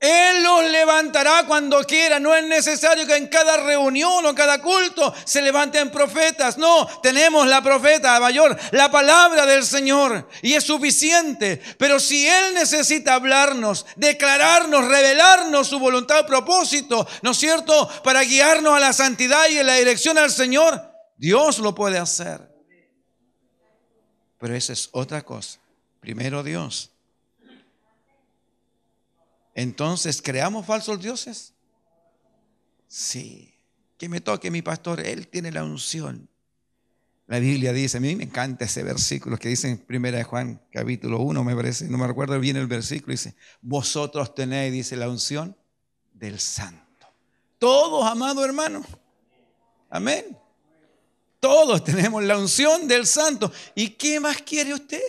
Él los levantará cuando quiera. No es necesario que en cada reunión o cada culto se levanten profetas. No, tenemos la profeta mayor, la palabra del Señor, y es suficiente. Pero si Él necesita hablarnos, declararnos, revelarnos su voluntad o propósito, ¿no es cierto?, para guiarnos a la santidad y en la dirección al Señor, Dios lo puede hacer. Pero esa es otra cosa. Primero Dios. Entonces, ¿creamos falsos dioses? Sí. Que me toque mi pastor, él tiene la unción. La Biblia dice, a mí me encanta ese versículo que dice en primera de Juan, capítulo uno, me parece, no me recuerdo bien el versículo, dice, vosotros tenéis, dice, la unción del santo. Todos, amado hermano. Amén. Todos tenemos la unción del santo. ¿Y qué más quiere usted?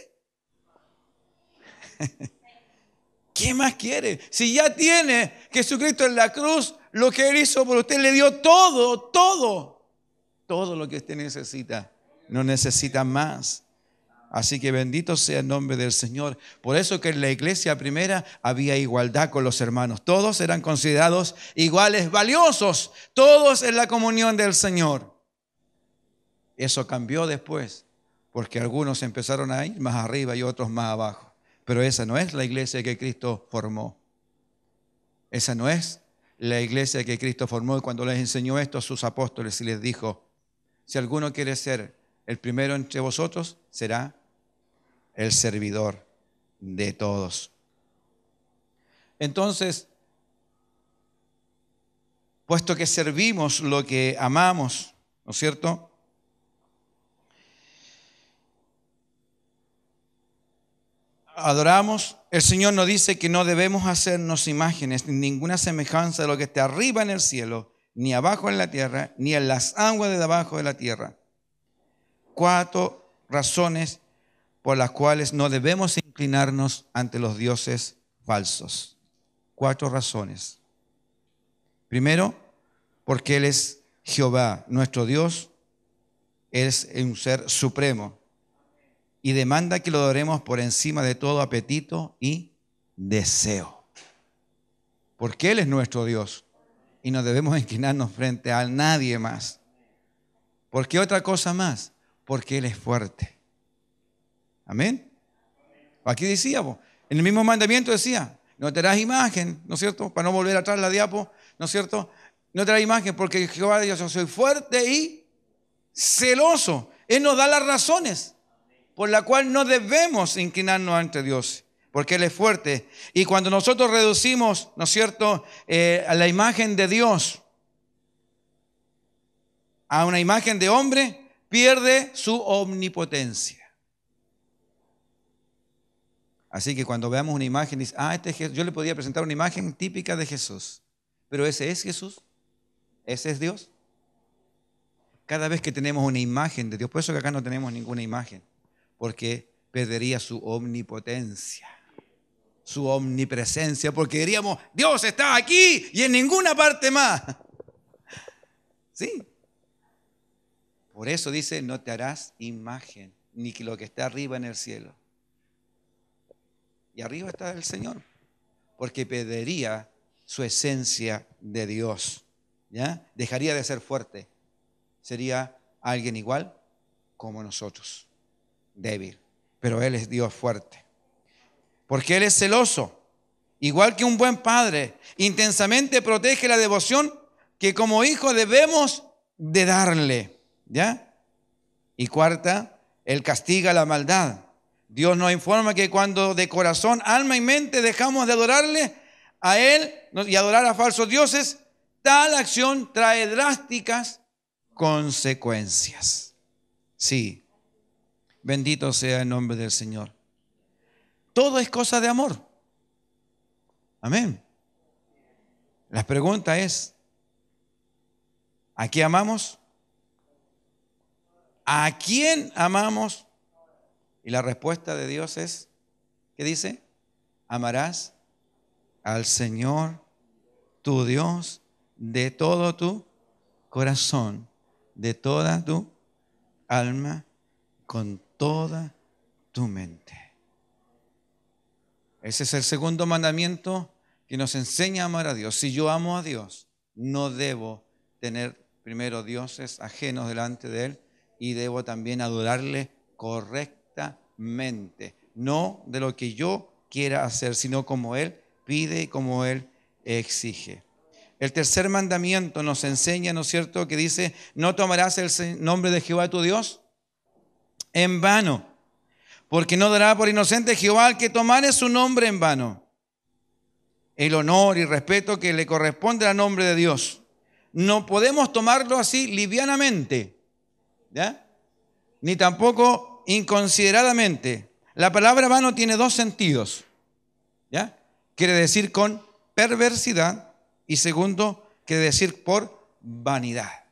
¿Qué más quiere? Si ya tiene Jesucristo en la cruz, lo que Él hizo por usted, le dio todo, todo, todo lo que usted necesita. No necesita más. Así que bendito sea el nombre del Señor. Por eso que en la iglesia primera había igualdad con los hermanos. Todos eran considerados iguales, valiosos. Todos en la comunión del Señor. Eso cambió después, porque algunos empezaron a ir más arriba y otros más abajo. Pero esa no es la iglesia que Cristo formó. Esa no es la iglesia que Cristo formó. Cuando les enseñó esto a sus apóstoles y les dijo, si alguno quiere ser el primero entre vosotros, será el servidor de todos. Entonces, puesto que servimos lo que amamos, ¿no es cierto?, adoramos, el Señor nos dice que no debemos hacernos imágenes, ninguna semejanza de lo que está arriba en el cielo, ni abajo en la tierra, ni en las aguas de debajo de la tierra. Cuatro razones por las cuales no debemos inclinarnos ante los dioses falsos. Cuatro razones. Primero, porque Él es Jehová, nuestro Dios, es un ser supremo y demanda que lo adoremos por encima de todo apetito y deseo. Porque Él es nuestro Dios y no debemos inclinarnos frente a nadie más. ¿Por qué otra cosa más? Porque Él es fuerte. Amén. Aquí decíamos, en el mismo mandamiento decía, no te harás imagen, ¿no es cierto? Para no volver atrás la diapo, ¿no es cierto? No te harás imagen porque Jehová Dios, yo soy fuerte y celoso. Él nos da las razones por las cuales no debemos inclinarnos ante Dios, porque Él es fuerte. Y cuando nosotros reducimos, ¿no es cierto?, eh, a la imagen de Dios, a una imagen de hombre, pierde su omnipotencia. Así que cuando veamos una imagen, dice, ah, este es Jesús. Yo le podía presentar una imagen típica de Jesús, pero ese es Jesús, ese es Dios. Cada vez que tenemos una imagen de Dios, por eso que acá no tenemos ninguna imagen, porque perdería su omnipotencia, su omnipresencia, porque diríamos, Dios está aquí y en ninguna parte más. Sí. Por eso dice, no te harás imagen, ni lo que está arriba en el cielo. Y arriba está el Señor, porque perdería su esencia de Dios. ¿Ya? Dejaría de ser fuerte. Sería alguien igual como nosotros, débil. Pero Él es Dios fuerte. Porque Él es celoso, igual que un buen padre. Intensamente protege la devoción que como hijo debemos de darle. ¿Ya? Y cuarta, Él castiga la maldad. Dios nos informa que cuando de corazón, alma y mente dejamos de adorarle a Él y adorar a falsos dioses, tal acción trae drásticas consecuencias. Sí, bendito sea el nombre del Señor. Todo es cosa de amor. Amén. La pregunta es, ¿a qué amamos? ¿A quién amamos? Y la respuesta de Dios es, ¿qué dice? Amarás al Señor, tu Dios, de todo tu corazón, de toda tu alma, con toda tu mente. Ese es el segundo mandamiento que nos enseña a amar a Dios. Si yo amo a Dios, no debo tener primero dioses ajenos delante de Él, y debo también adorarle correctamente, no de lo que yo quiera hacer, sino como Él pide y como Él exige. El tercer mandamiento nos enseña, ¿no es cierto?, que dice, no tomarás el nombre de Jehová tu Dios en vano, porque no dará por inocente Jehová al que tomare su nombre en vano. El honor y respeto que le corresponde al nombre de Dios, no podemos tomarlo así livianamente. ¿Ya? Ni tampoco inconsideradamente. La palabra vano tiene dos sentidos. ¿Ya? Quiere decir con perversidad y segundo, quiere decir por vanidad.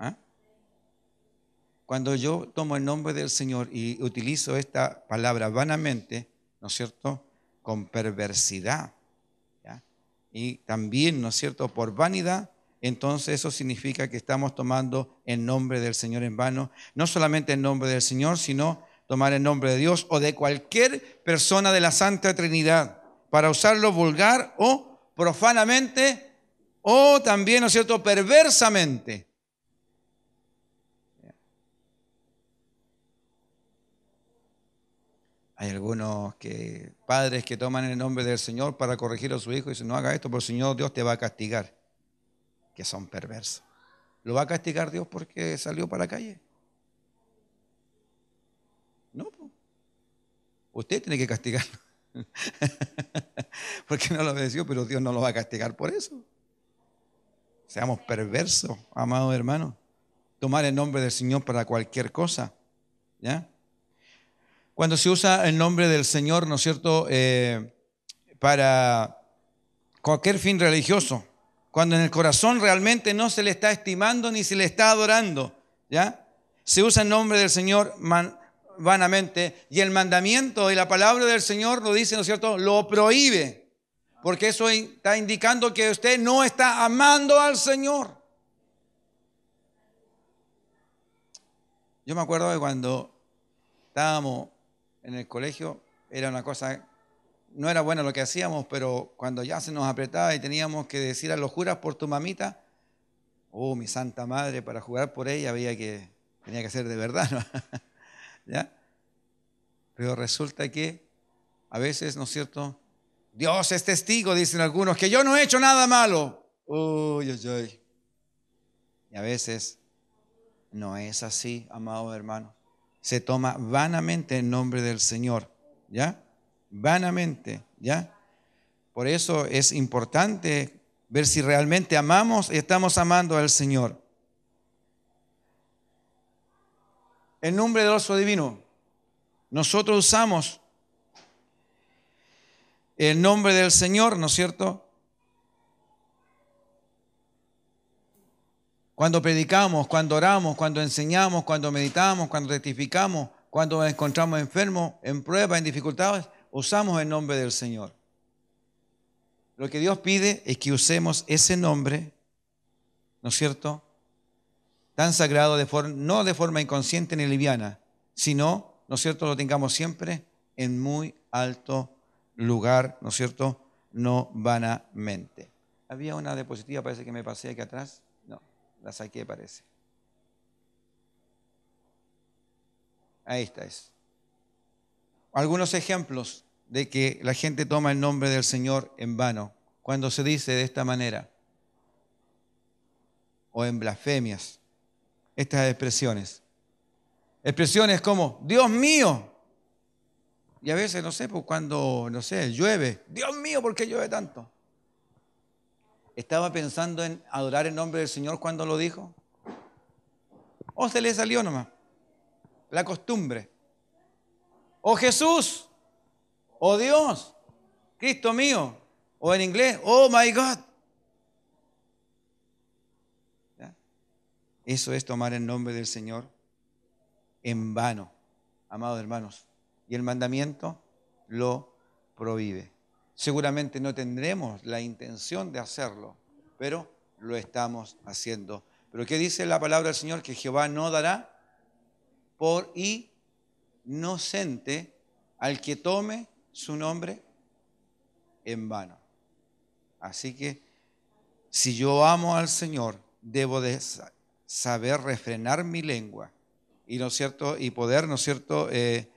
¿Ah? Cuando yo tomo el nombre del Señor y utilizo esta palabra vanamente, ¿no es cierto?, con perversidad, ¿ya? Y también, ¿no es cierto?, por vanidad. Entonces eso significa que estamos tomando el nombre del Señor en vano, no solamente el nombre del Señor, sino tomar el nombre de Dios o de cualquier persona de la Santa Trinidad para usarlo vulgar o profanamente o también, ¿no es cierto?, perversamente. Hay algunos que, padres que toman el nombre del Señor para corregir a su hijo y dicen, no haga esto, porque el Señor Dios te va a castigar. Que son perversos. ¿Lo va a castigar Dios porque salió para la calle? No, pues. Usted tiene que castigarlo. Porque no lo obedeció, pero Dios no lo va a castigar por eso. Seamos perversos, amados hermanos. Tomar el nombre del Señor para cualquier cosa, ¿ya? Cuando se usa el nombre del Señor, ¿no es cierto?, eh, para cualquier fin religioso, cuando en el corazón realmente no se le está estimando ni se le está adorando, ¿ya? Se usa el nombre del Señor man, vanamente, y el mandamiento y la palabra del Señor lo dice, ¿no es cierto?, lo prohíbe, porque eso está indicando que usted no está amando al Señor. Yo me acuerdo de cuando estábamos en el colegio, era una cosa... No era bueno lo que hacíamos, pero cuando ya se nos apretaba y teníamos que decir a los juras por tu mamita, oh, mi santa madre, para jugar por ella había que, tenía que ser de verdad, ¿no? ¿Ya? Pero resulta que a veces, ¿no es cierto?, Dios es testigo, dicen algunos, que yo no he hecho nada malo. Uy, uy, uy. Y a veces no es así, amados hermanos. Se toma vanamente el nombre del Señor, ¿ya?, vanamente, ¿ya? Por eso es importante ver si realmente amamos y estamos amando al Señor. El nombre del oso divino. Nosotros usamos el nombre del Señor, ¿no es cierto?, cuando predicamos, cuando oramos, cuando enseñamos, cuando meditamos, cuando testificamos, cuando nos encontramos enfermos, en pruebas, en dificultades. Usamos el nombre del Señor. Lo que Dios pide es que usemos ese nombre, ¿no es cierto?, tan sagrado, de forma, no de forma inconsciente ni liviana, sino, ¿no es cierto?, lo tengamos siempre en muy alto lugar, ¿no es cierto?, no vanamente. Había una diapositiva, parece que me pasé aquí atrás. No, la saqué, parece. Ahí está eso. Algunos ejemplos de que la gente toma el nombre del Señor en vano, cuando se dice de esta manera, o en blasfemias, estas expresiones. Expresiones como, Dios mío, y a veces, no sé, pues cuando, no sé, llueve, Dios mío, ¿por qué llueve tanto? ¿Estaba pensando en adorar el nombre del Señor cuando lo dijo? ¿O se le salió nomás? La costumbre. O Jesús, o Dios, Cristo mío, o en inglés, oh my God. ¿Ya? Eso es tomar el nombre del Señor en vano, amados hermanos. Y el mandamiento lo prohíbe. Seguramente no tendremos la intención de hacerlo, pero lo estamos haciendo. Pero ¿qué dice la palabra del Señor? Que Jehová no dará por y inocente al que tome su nombre en vano. Así que si yo amo al Señor, debo de saber refrenar mi lengua y, ¿no es cierto?, y poder, ¿no es cierto?, eh,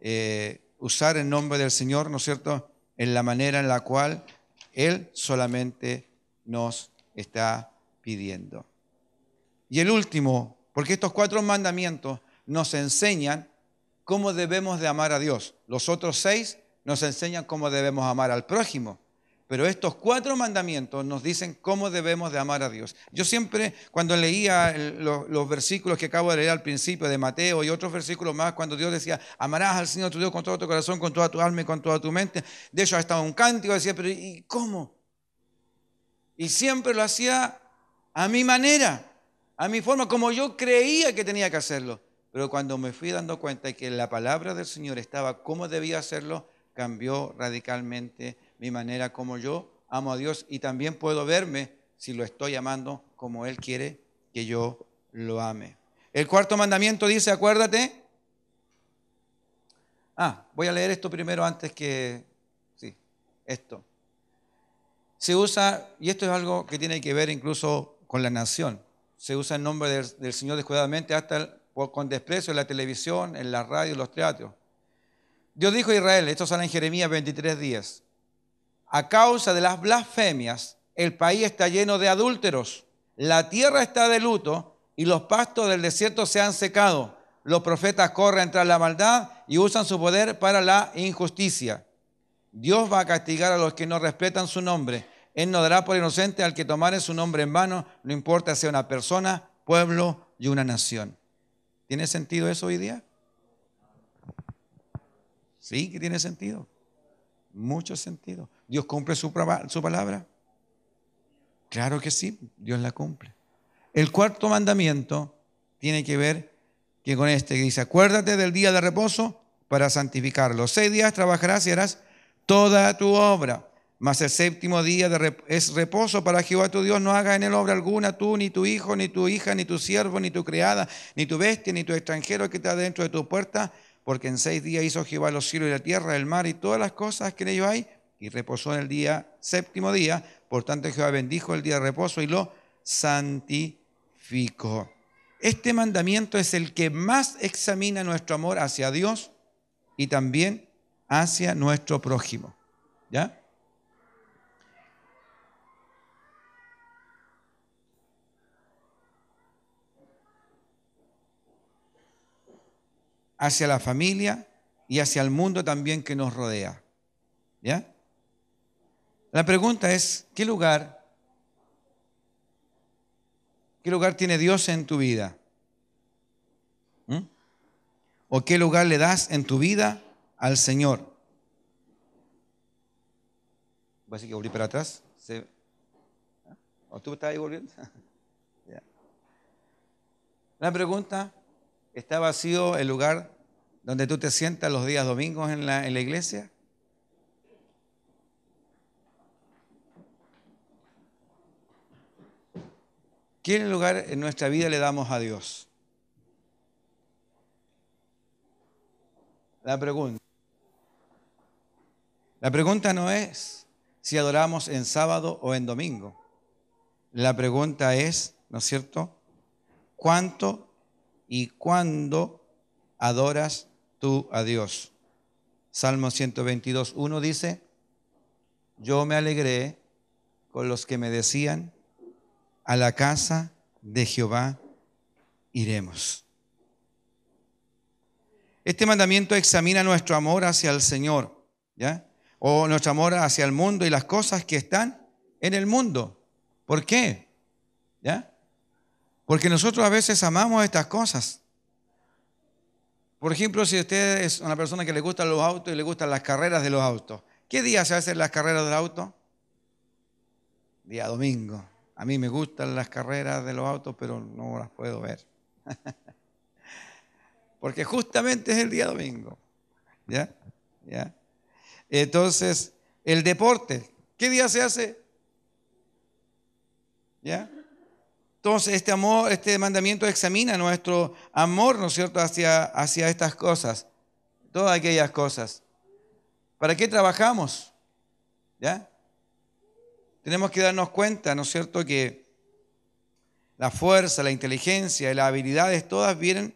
eh, usar el nombre del Señor, ¿no es cierto?, en la manera en la cual Él solamente nos está pidiendo. Y el último, porque estos cuatro mandamientos nos enseñan cómo debemos de amar a Dios. Los otros seis nos enseñan cómo debemos amar al prójimo. Pero estos cuatro mandamientos nos dicen cómo debemos de amar a Dios. Yo siempre, cuando leía los, los versículos que acabo de leer al principio de Mateo y otros versículos más, cuando Dios decía, amarás al Señor tu Dios con todo tu corazón, con toda tu alma y con toda tu mente. De hecho, hasta un cántico decía, pero ¿y cómo? Y siempre lo hacía a mi manera, a mi forma, como yo creía que tenía que hacerlo. Pero cuando me fui dando cuenta que la palabra del Señor estaba cómo debía hacerlo, cambió radicalmente mi manera como yo amo a Dios y también puedo verme si lo estoy amando como Él quiere que yo lo ame. El cuarto mandamiento dice, acuérdate. Ah, voy a leer esto primero antes que... Sí, esto. Se usa, y esto es algo que tiene que ver incluso con la nación, se usa el nombre del, del Señor descuidadamente hasta el, por, con desprecio en la televisión, en la radio, en los teatros. Dios dijo a Israel, esto sale en Jeremías veintitrés, diez, a causa de las blasfemias, el país está lleno de adúlteros, la tierra está de luto y los pastos del desierto se han secado. Los profetas corren tras la maldad y usan su poder para la injusticia. Dios va a castigar a los que no respetan su nombre. Él no dará por inocente al que tomare su nombre en vano, no importa sea una persona, pueblo y una nación. ¿Tiene sentido eso hoy día? Sí que tiene sentido. Mucho sentido. ¿Dios cumple su, su palabra? Claro que sí, Dios la cumple. El cuarto mandamiento tiene que ver que con este que dice, acuérdate del día de reposo para santificarlo. Seis días trabajarás y harás toda tu obra, mas el séptimo día de rep es reposo para Jehová tu Dios, no hagas en él obra alguna, tú, ni tu hijo, ni tu hija, ni tu siervo, ni tu criada, ni tu bestia, ni tu extranjero que está dentro de tu puerta, porque en seis días hizo Jehová los cielos y la tierra, el mar y todas las cosas que en ellos hay, y reposó en el día séptimo día, por tanto Jehová bendijo el día de reposo y lo santificó. Este mandamiento es el que más examina nuestro amor hacia Dios y también hacia nuestro prójimo. ¿Ya? Hacia la familia y hacia el mundo también que nos rodea. ¿Ya? La pregunta es, ¿qué lugar... ¿Qué lugar tiene Dios en tu vida? ¿Mm? ¿O qué lugar le das en tu vida al Señor? Voy a decir que volví para atrás. ¿Se... ¿O tú estás ahí volviendo? Yeah. La pregunta, ¿está vacío el lugar donde tú te sientas los días domingos en la, en la iglesia? ¿Qué lugar en nuestra vida le damos a Dios? La pregunta. La pregunta no es si adoramos en sábado o en domingo. La pregunta es, ¿no es cierto?, ¿cuánto y cuándo adoras tú a Dios? Salmo ciento veintidós, uno dice, yo me alegré con los que me decían, a la casa de Jehová iremos. Este mandamiento examina nuestro amor hacia el Señor, ¿ya? O nuestro amor hacia el mundo y las cosas que están en el mundo. ¿Por qué? ¿Ya? Porque nosotros a veces amamos estas cosas. Por ejemplo, si usted es una persona que le gustan los autos y le gustan las carreras de los autos, ¿qué día se hacen las carreras del auto? Día domingo. A mí me gustan las carreras de los autos, pero no las puedo ver. Porque justamente es el día domingo. ¿Ya? ¿Ya? Entonces, el deporte, ¿qué día se hace? ¿Ya? Entonces, este amor, este mandamiento examina nuestro amor, ¿no es cierto?, hacia, hacia estas cosas, todas aquellas cosas. ¿Para qué trabajamos? ¿Ya? Tenemos que darnos cuenta, ¿no es cierto?, que la fuerza, la inteligencia y las habilidades todas vienen,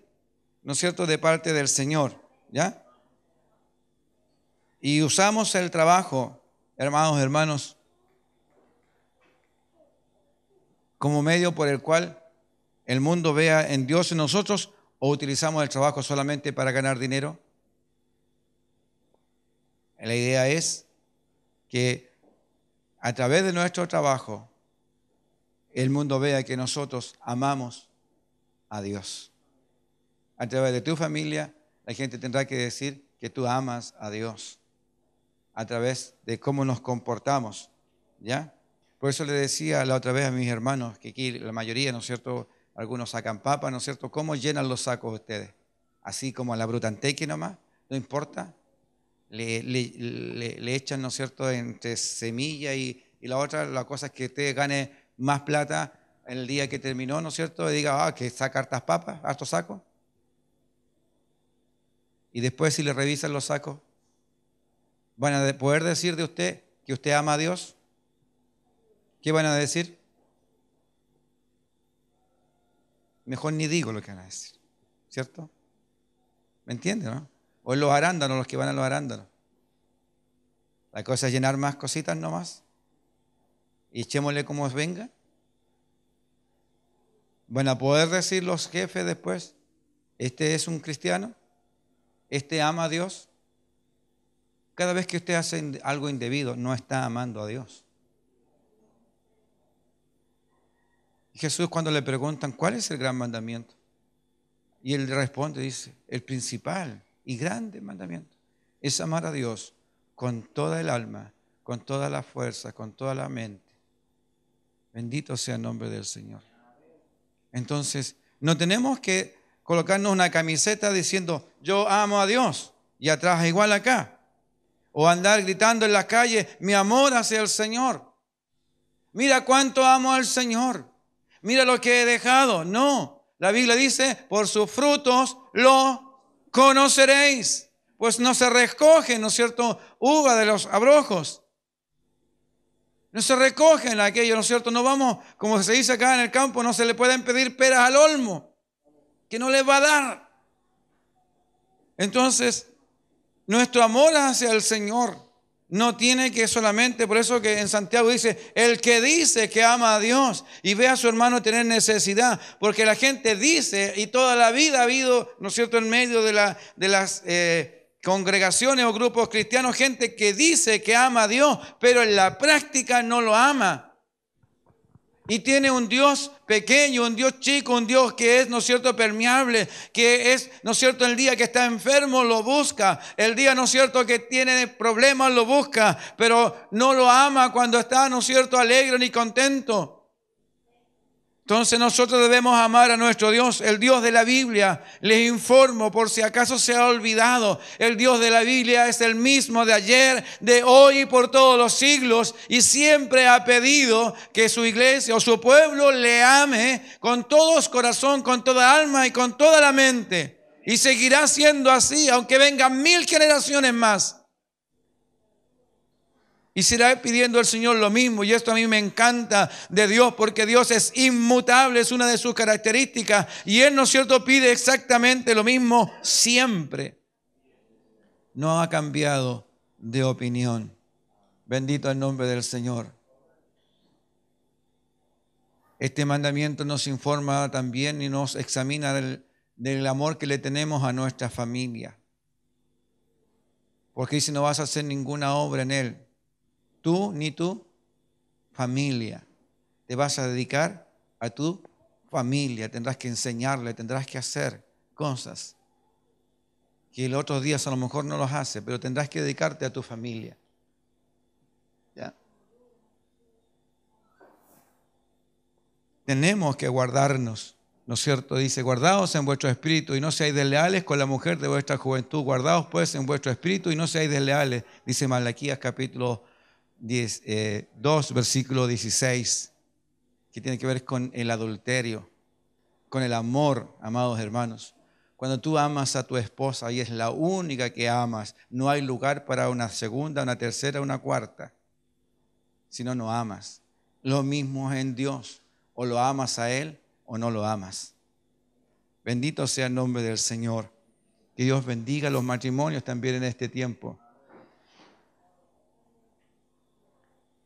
¿no es cierto?, de parte del Señor, ¿ya? Y usamos el trabajo, hermanos, hermanos, como medio por el cual el mundo vea en Dios y nosotros, o utilizamos el trabajo solamente para ganar dinero. La idea es que a través de nuestro trabajo, el mundo vea que nosotros amamos a Dios. A través de tu familia, la gente tendrá que decir que tú amas a Dios. A través de cómo nos comportamos, ¿ya? Por eso le decía la otra vez a mis hermanos, que aquí la mayoría, ¿no es cierto?, algunos sacan papas, ¿no es cierto? ¿Cómo llenan los sacos ustedes? Así como a la brutanteque nomás, no importa. le, le, le, le echan, ¿no es cierto?, entre semilla y, y la otra, la cosa es que usted gane más plata el día que terminó, ¿no es cierto?, y diga, ah, que saca hartas papas, harto saco. Y después si le revisan los sacos, ¿van a poder decir de usted que usted ama a Dios? ¿Qué van a decir? Mejor ni digo lo que van a decir, ¿cierto? ¿Me entiende, no? O en los arándanos, los que van a los arándanos. La cosa es llenar más cositas nomás. Y echémosle como os venga. ¿Van a poder decir los jefes después? Este es un cristiano. Este ama a Dios. Cada vez que usted hace algo indebido, no está amando a Dios. Jesús, cuando le preguntan, ¿cuál es el gran mandamiento? Y él responde, dice, el principal y grande mandamiento es amar a Dios con toda el alma, con toda la fuerza, con toda la mente. Bendito sea el nombre del Señor. Entonces, no tenemos que colocarnos una camiseta diciendo, yo amo a Dios, y atrás igual acá. O andar gritando en la calle, mi amor hacia el Señor. Mira cuánto amo al Señor. Mira lo que he dejado. No, la Biblia dice, por sus frutos lo conoceréis. Pues no se recoge, ¿no es cierto?, uva de los abrojos. No se recogen aquello, ¿no es cierto? No vamos, como se dice acá en el campo, no se le pueden pedir peras al olmo, que no les va a dar. Entonces, nuestro amor hacia el Señor no tiene que solamente, por eso que en Santiago dice, el que dice que ama a Dios y ve a su hermano tener necesidad, porque la gente dice, y toda la vida ha habido, ¿no es cierto?, en medio de, la, de las eh, congregaciones o grupos cristianos, gente que dice que ama a Dios, pero en la práctica no lo ama. Y tiene un Dios pequeño, un Dios chico, un Dios que es, ¿no es cierto?, permeable, que es, ¿no es cierto?, el día que está enfermo lo busca, el día, ¿no es cierto?, que tiene problemas lo busca, pero no lo ama cuando está, ¿no es cierto?, alegre ni contento. Entonces nosotros debemos amar a nuestro Dios, el Dios de la Biblia. Les informo, por si acaso se ha olvidado, el Dios de la Biblia es el mismo de ayer, de hoy y por todos los siglos, y siempre ha pedido que su iglesia o su pueblo le ame con todo su corazón, con toda alma y con toda la mente. Y seguirá siendo así, aunque vengan mil generaciones más. Y será pidiendo al Señor lo mismo. Y esto a mí me encanta de Dios, porque Dios es inmutable, es una de sus características. Y Él, ¿no es cierto?, pide exactamente lo mismo siempre. No ha cambiado de opinión. Bendito el nombre del Señor. Este mandamiento nos informa también y nos examina del, del amor que le tenemos a nuestra familia. Porque dice, no vas a hacer ninguna obra en Él. Tú ni tu familia. Te vas a dedicar a tu familia. Tendrás que enseñarle, tendrás que hacer cosas que los otros días a lo mejor no los hace, pero tendrás que dedicarte a tu familia. ¿Ya? Tenemos que guardarnos, ¿no es cierto? Dice, guardaos en vuestro espíritu y no seáis desleales con la mujer de vuestra juventud. Guardaos pues en vuestro espíritu y no seáis desleales, dice Malaquías capítulo diez, eh, dos, versículo dieciséis, que tiene que ver con el adulterio, con el amor, amados hermanos. Cuando tú amas a tu esposa y es la única que amas, no hay lugar para una segunda, una tercera, una cuarta, si no, no amas. Lo mismo es en Dios, o lo amas a Él o no lo amas. Bendito sea el nombre del Señor. Que Dios bendiga los matrimonios también en este tiempo.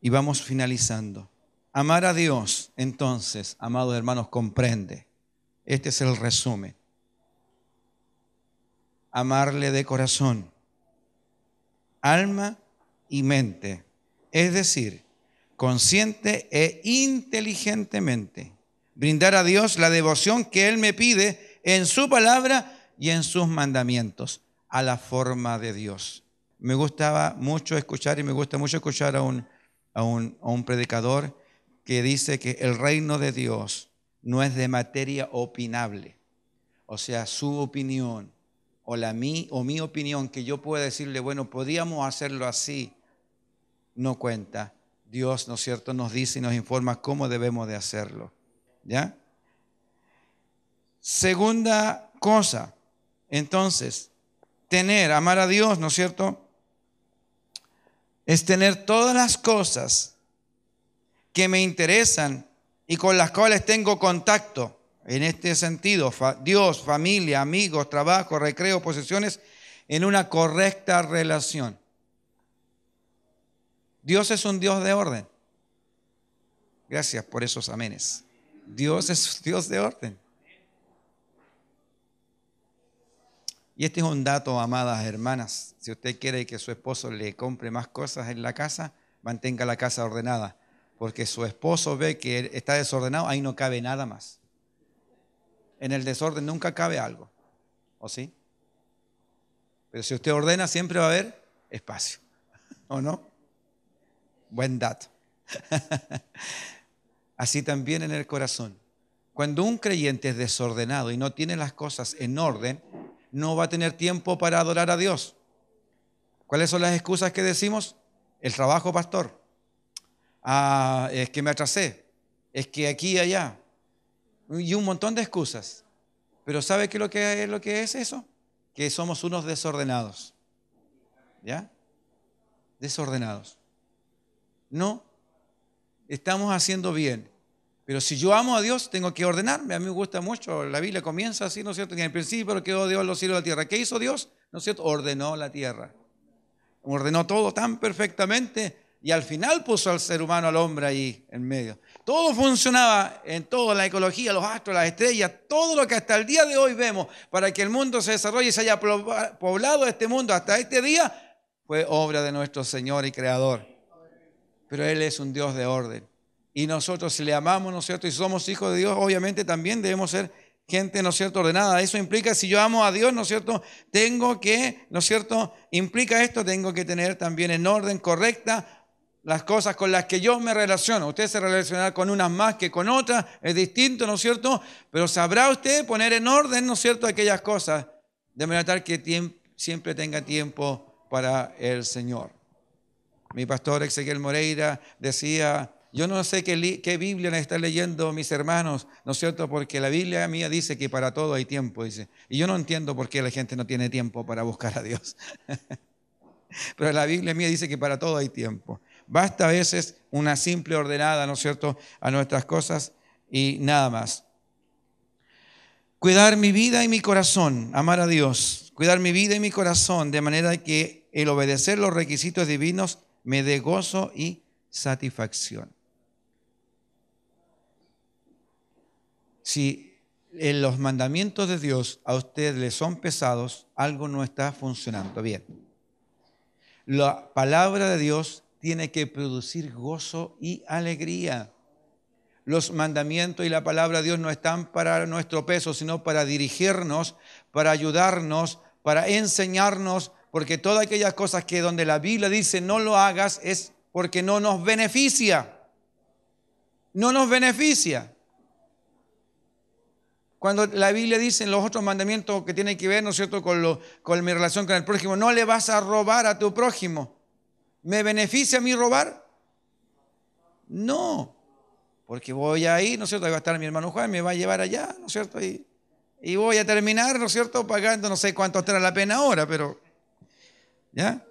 Y vamos finalizando. Amar a Dios, entonces, amados hermanos, comprende. Este es el resumen. Amarle de corazón, alma y mente. Es decir, consciente e inteligentemente. Brindar a Dios la devoción que Él me pide en su palabra y en sus mandamientos, a la forma de Dios. Me gustaba mucho escuchar y me gusta mucho escuchar a un A un, a un predicador que dice que el reino de Dios no es de materia opinable, o sea, su opinión o, la mi, o mi opinión que yo pueda decirle, bueno, podíamos hacerlo así, no cuenta. Dios, ¿no es cierto?, nos dice y nos informa cómo debemos de hacerlo, ¿ya? Segunda cosa, entonces, tener, amar a Dios, ¿no es cierto?, es tener todas las cosas que me interesan y con las cuales tengo contacto. En este sentido, fa- Dios, familia, amigos, trabajo, recreo, posesiones, en una correcta relación. Dios es un Dios de orden. Gracias por esos amenes. Dios es un Dios de orden. Y este es un dato, amadas hermanas. Si usted quiere que su esposo le compre más cosas en la casa, mantenga la casa ordenada. Porque su esposo ve que está desordenado, ahí no cabe nada más. En el desorden nunca cabe algo, ¿o sí? Pero si usted ordena, siempre va a haber espacio, ¿o no? Buen dato. Así también en el corazón. Cuando un creyente es desordenado y no tiene las cosas en orden, no va a tener tiempo para adorar a Dios. ¿Cuáles son las excusas que decimos? El trabajo, pastor. Ah, es que me atrasé. Es que aquí y allá. Y un montón de excusas. Pero ¿sabe qué lo que es lo que es eso? Que somos unos desordenados. ¿Ya? Desordenados. No. Estamos haciendo bien. Pero si yo amo a Dios, tengo que ordenarme. A mí me gusta mucho. La Biblia comienza así, ¿no es cierto? En el principio creó Dios los cielos y la tierra. ¿Qué hizo Dios? ¿No es cierto? Ordenó la tierra. Ordenó todo tan perfectamente y al final puso al ser humano, al hombre ahí en medio. Todo funcionaba en toda la ecología, los astros, las estrellas, todo lo que hasta el día de hoy vemos para que el mundo se desarrolle y se haya poblado este mundo hasta este día, fue obra de nuestro Señor y Creador. Pero Él es un Dios de orden. Y nosotros, si le amamos, ¿no es cierto?, y somos hijos de Dios, obviamente también debemos ser gente, ¿no es cierto?, ordenada. Eso implica, si yo amo a Dios, ¿no es cierto?, tengo que, ¿no es cierto?, implica esto, tengo que tener también en orden correcta las cosas con las que yo me relaciono. Usted se relacionará con unas más que con otras, es distinto, ¿no es cierto? Pero sabrá usted poner en orden, ¿no es cierto?, aquellas cosas, de manera tal que siempre tenga tiempo para el Señor. Mi pastor Ezequiel Moreira decía, yo no sé qué, qué Biblia le están leyendo mis hermanos, ¿no es cierto?, porque la Biblia mía dice que para todo hay tiempo, dice. Y yo no entiendo por qué la gente no tiene tiempo para buscar a Dios. Pero la Biblia mía dice que para todo hay tiempo. Basta a veces una simple ordenada, ¿no es cierto?, a nuestras cosas y nada más. Cuidar mi vida y mi corazón, amar a Dios. Cuidar mi vida y mi corazón de manera que el obedecer los requisitos divinos me dé gozo y satisfacción. Si en los mandamientos de Dios a usted le son pesados, algo no está funcionando bien. La palabra de Dios tiene que producir gozo y alegría. Los mandamientos y la palabra de Dios no están para nuestro peso, sino para dirigirnos, para ayudarnos, para enseñarnos, porque todas aquellas cosas que donde la Biblia dice no lo hagas es porque no nos beneficia. No nos beneficia. Cuando la Biblia dice en los otros mandamientos que tienen que ver, ¿no es cierto?, con, lo, con mi relación con el prójimo, no le vas a robar a tu prójimo. ¿Me beneficia a mí robar? No, porque voy ahí, ¿no es cierto? Ahí va a estar mi hermano Juan, me va a llevar allá, ¿no es cierto? Y, y voy a terminar, ¿no es cierto?, pagando, no sé cuánto estará la pena ahora, pero, ¿ya?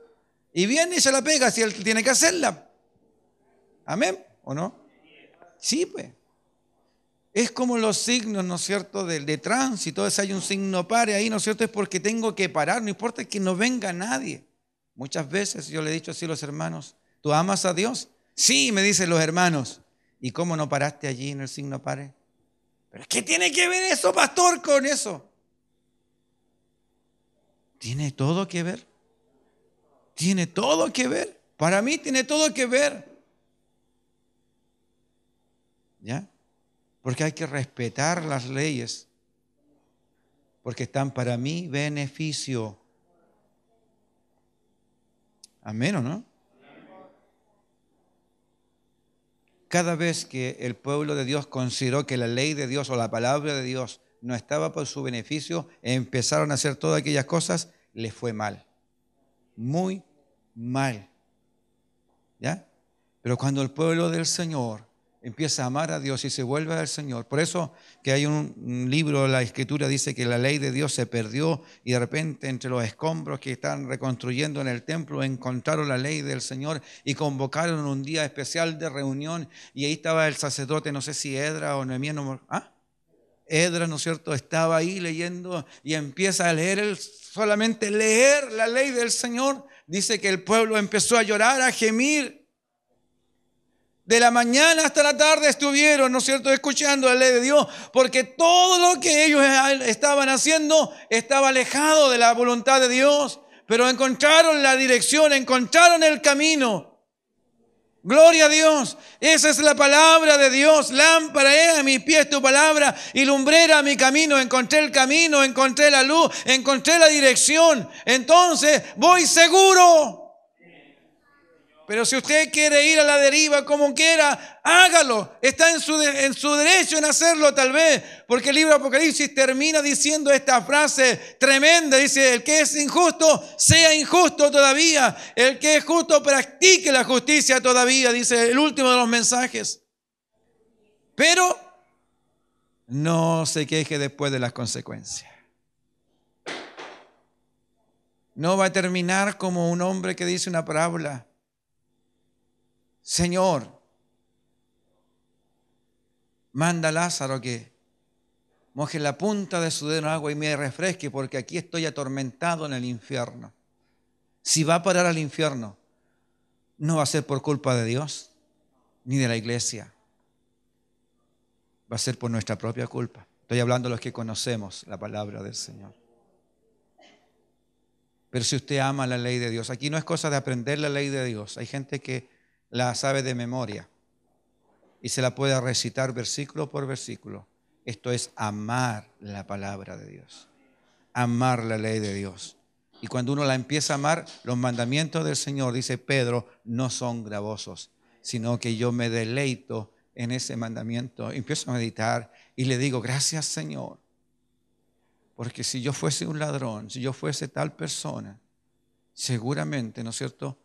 Y viene y se la pega si él tiene que hacerla. ¿Amén? ¿O no? Sí, pues. Es como los signos, ¿no es cierto?, de, de tránsito. Si hay un signo pare ahí, ¿no es cierto?, es porque tengo que parar, no importa que no venga nadie. Muchas veces yo le he dicho así a los hermanos, ¿tú amas a Dios? Sí, me dicen los hermanos. ¿Y cómo no paraste allí en el signo pare? ¿Pero qué tiene que ver eso, pastor, con eso? ¿Tiene todo que ver? ¿Tiene todo que ver? Para mí tiene todo que ver. ¿Ya? Porque hay que respetar las leyes. Porque están para mi beneficio. Amén, ¿no? Cada vez que el pueblo de Dios consideró que la ley de Dios o la palabra de Dios no estaba por su beneficio, empezaron a hacer todas aquellas cosas, les fue mal, muy mal. ¿Ya? Pero cuando el pueblo del Señor empieza a amar a Dios y se vuelve al Señor, por eso que hay un libro, la Escritura dice que la ley de Dios se perdió y de repente entre los escombros que están reconstruyendo en el templo encontraron la ley del Señor y convocaron un día especial de reunión y ahí estaba el sacerdote, no sé si Edra o Noemí, no, ¿ah? Edra, ¿no es cierto?, estaba ahí leyendo y empieza a leer, el, solamente leer la ley del Señor, dice que el pueblo empezó a llorar, a gemir. De la mañana hasta la tarde estuvieron, ¿no es cierto?, escuchando la ley de Dios, porque todo lo que ellos estaban haciendo estaba alejado de la voluntad de Dios, pero encontraron la dirección, encontraron el camino. Gloria a Dios, esa es la palabra de Dios. Lámpara es a mis pies tu palabra y lumbrera a mi camino. Encontré el camino, encontré la luz, encontré la dirección, entonces voy seguro. Pero si usted quiere ir a la deriva como quiera, hágalo. Está en su, de, en su derecho en hacerlo tal vez. Porque el libro de Apocalipsis termina diciendo esta frase tremenda. Dice, el que es injusto, sea injusto todavía. El que es justo, practique la justicia todavía. Dice el último de los mensajes. Pero no se queje después de las consecuencias. No va a terminar como un hombre que dice una parábola. Señor, manda a Lázaro que moje la punta de su dedo en agua y me refresque porque aquí estoy atormentado en el infierno. Si va a parar al infierno, no va a ser por culpa de Dios ni de la iglesia. Va a ser por nuestra propia culpa. Estoy hablando de los que conocemos la palabra del Señor. Pero si usted ama la ley de Dios, aquí no es cosa de aprender la ley de Dios. Hay gente que la sabe de memoria y se la puede recitar versículo por versículo. Esto es amar la palabra de Dios, amar la ley de Dios. Y cuando uno la empieza a amar, los mandamientos del Señor, dice Pedro, no son gravosos, sino que yo me deleito en ese mandamiento. Empiezo a meditar y le digo, gracias Señor, porque si yo fuese un ladrón, si yo fuese tal persona, seguramente, ¿no es cierto?,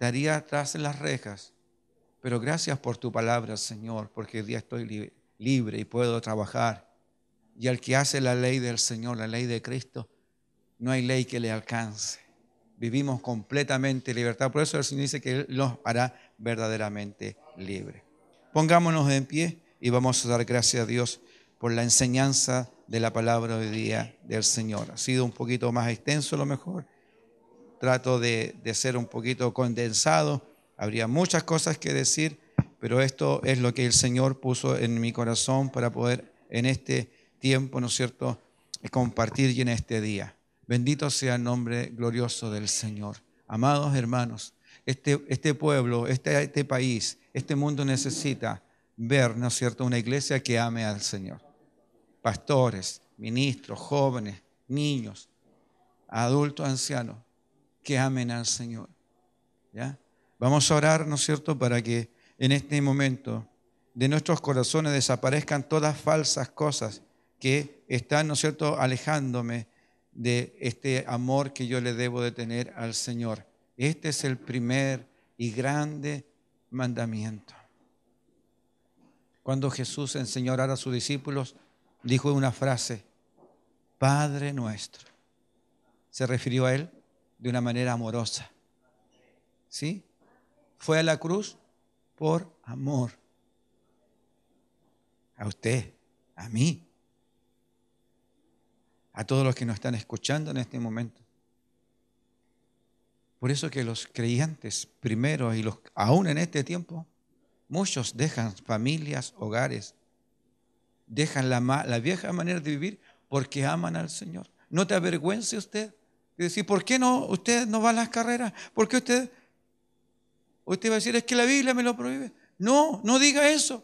estaría atrás en las rejas, pero gracias por tu palabra, Señor, porque hoy día estoy libre, libre y puedo trabajar. Y al que hace la ley del Señor, la ley de Cristo, no hay ley que le alcance. Vivimos completamente libertad. Por eso el Señor dice que Él nos hará verdaderamente libres. Pongámonos en pie y vamos a dar gracias a Dios por la enseñanza de la palabra hoy día del Señor. Ha sido un poquito más extenso a lo mejor. Trato de, de ser un poquito condensado. Habría muchas cosas que decir, pero esto es lo que el Señor puso en mi corazón para poder en este tiempo, ¿no es cierto?, compartir y en este día. Bendito sea el nombre glorioso del Señor. Amados hermanos, este, este pueblo, este, este país, este mundo necesita ver, ¿no es cierto?, una iglesia que ame al Señor. Pastores, ministros, jóvenes, niños, adultos, ancianos, que amen al Señor. ¿Ya? Vamos a orar, ¿no es cierto?, para que en este momento de nuestros corazones desaparezcan todas falsas cosas que están, ¿no es cierto?, alejándome de este amor que yo le debo de tener al Señor. Este es el primer y grande mandamiento. Cuando Jesús enseñó a orar a sus discípulos, dijo una frase, Padre nuestro. Se refirió a Él de una manera amorosa, ¿sí? Fue a la cruz por amor. A usted, a mí, a todos los que nos están escuchando en este momento. Por eso que los creyentes primero y los aún en este tiempo, muchos dejan familias, hogares, dejan la, la vieja manera de vivir porque aman al Señor. No te avergüence usted. Y decir, ¿por qué no usted no va a las carreras? ¿Por qué usted? Usted va a decir, es que la Biblia me lo prohíbe. No, no diga eso.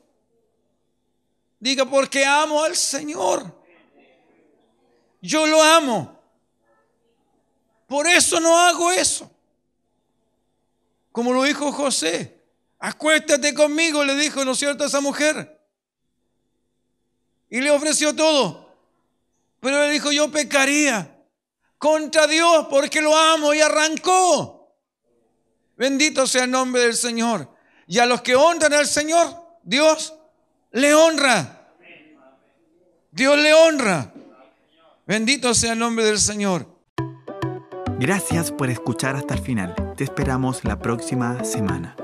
Diga, porque amo al Señor. Yo lo amo. Por eso no hago eso. Como lo dijo José, acuéstate conmigo, le dijo, ¿no es cierto?, a esa mujer. y le ofreció todo. Pero él dijo, yo pecaría contra Dios porque lo amo, y arrancó. Bendito sea el nombre del Señor. Y a los que honran al Señor, Dios le honra. Dios le honra. Bendito sea el nombre del Señor. Gracias por escuchar hasta el final. Te esperamos la próxima semana.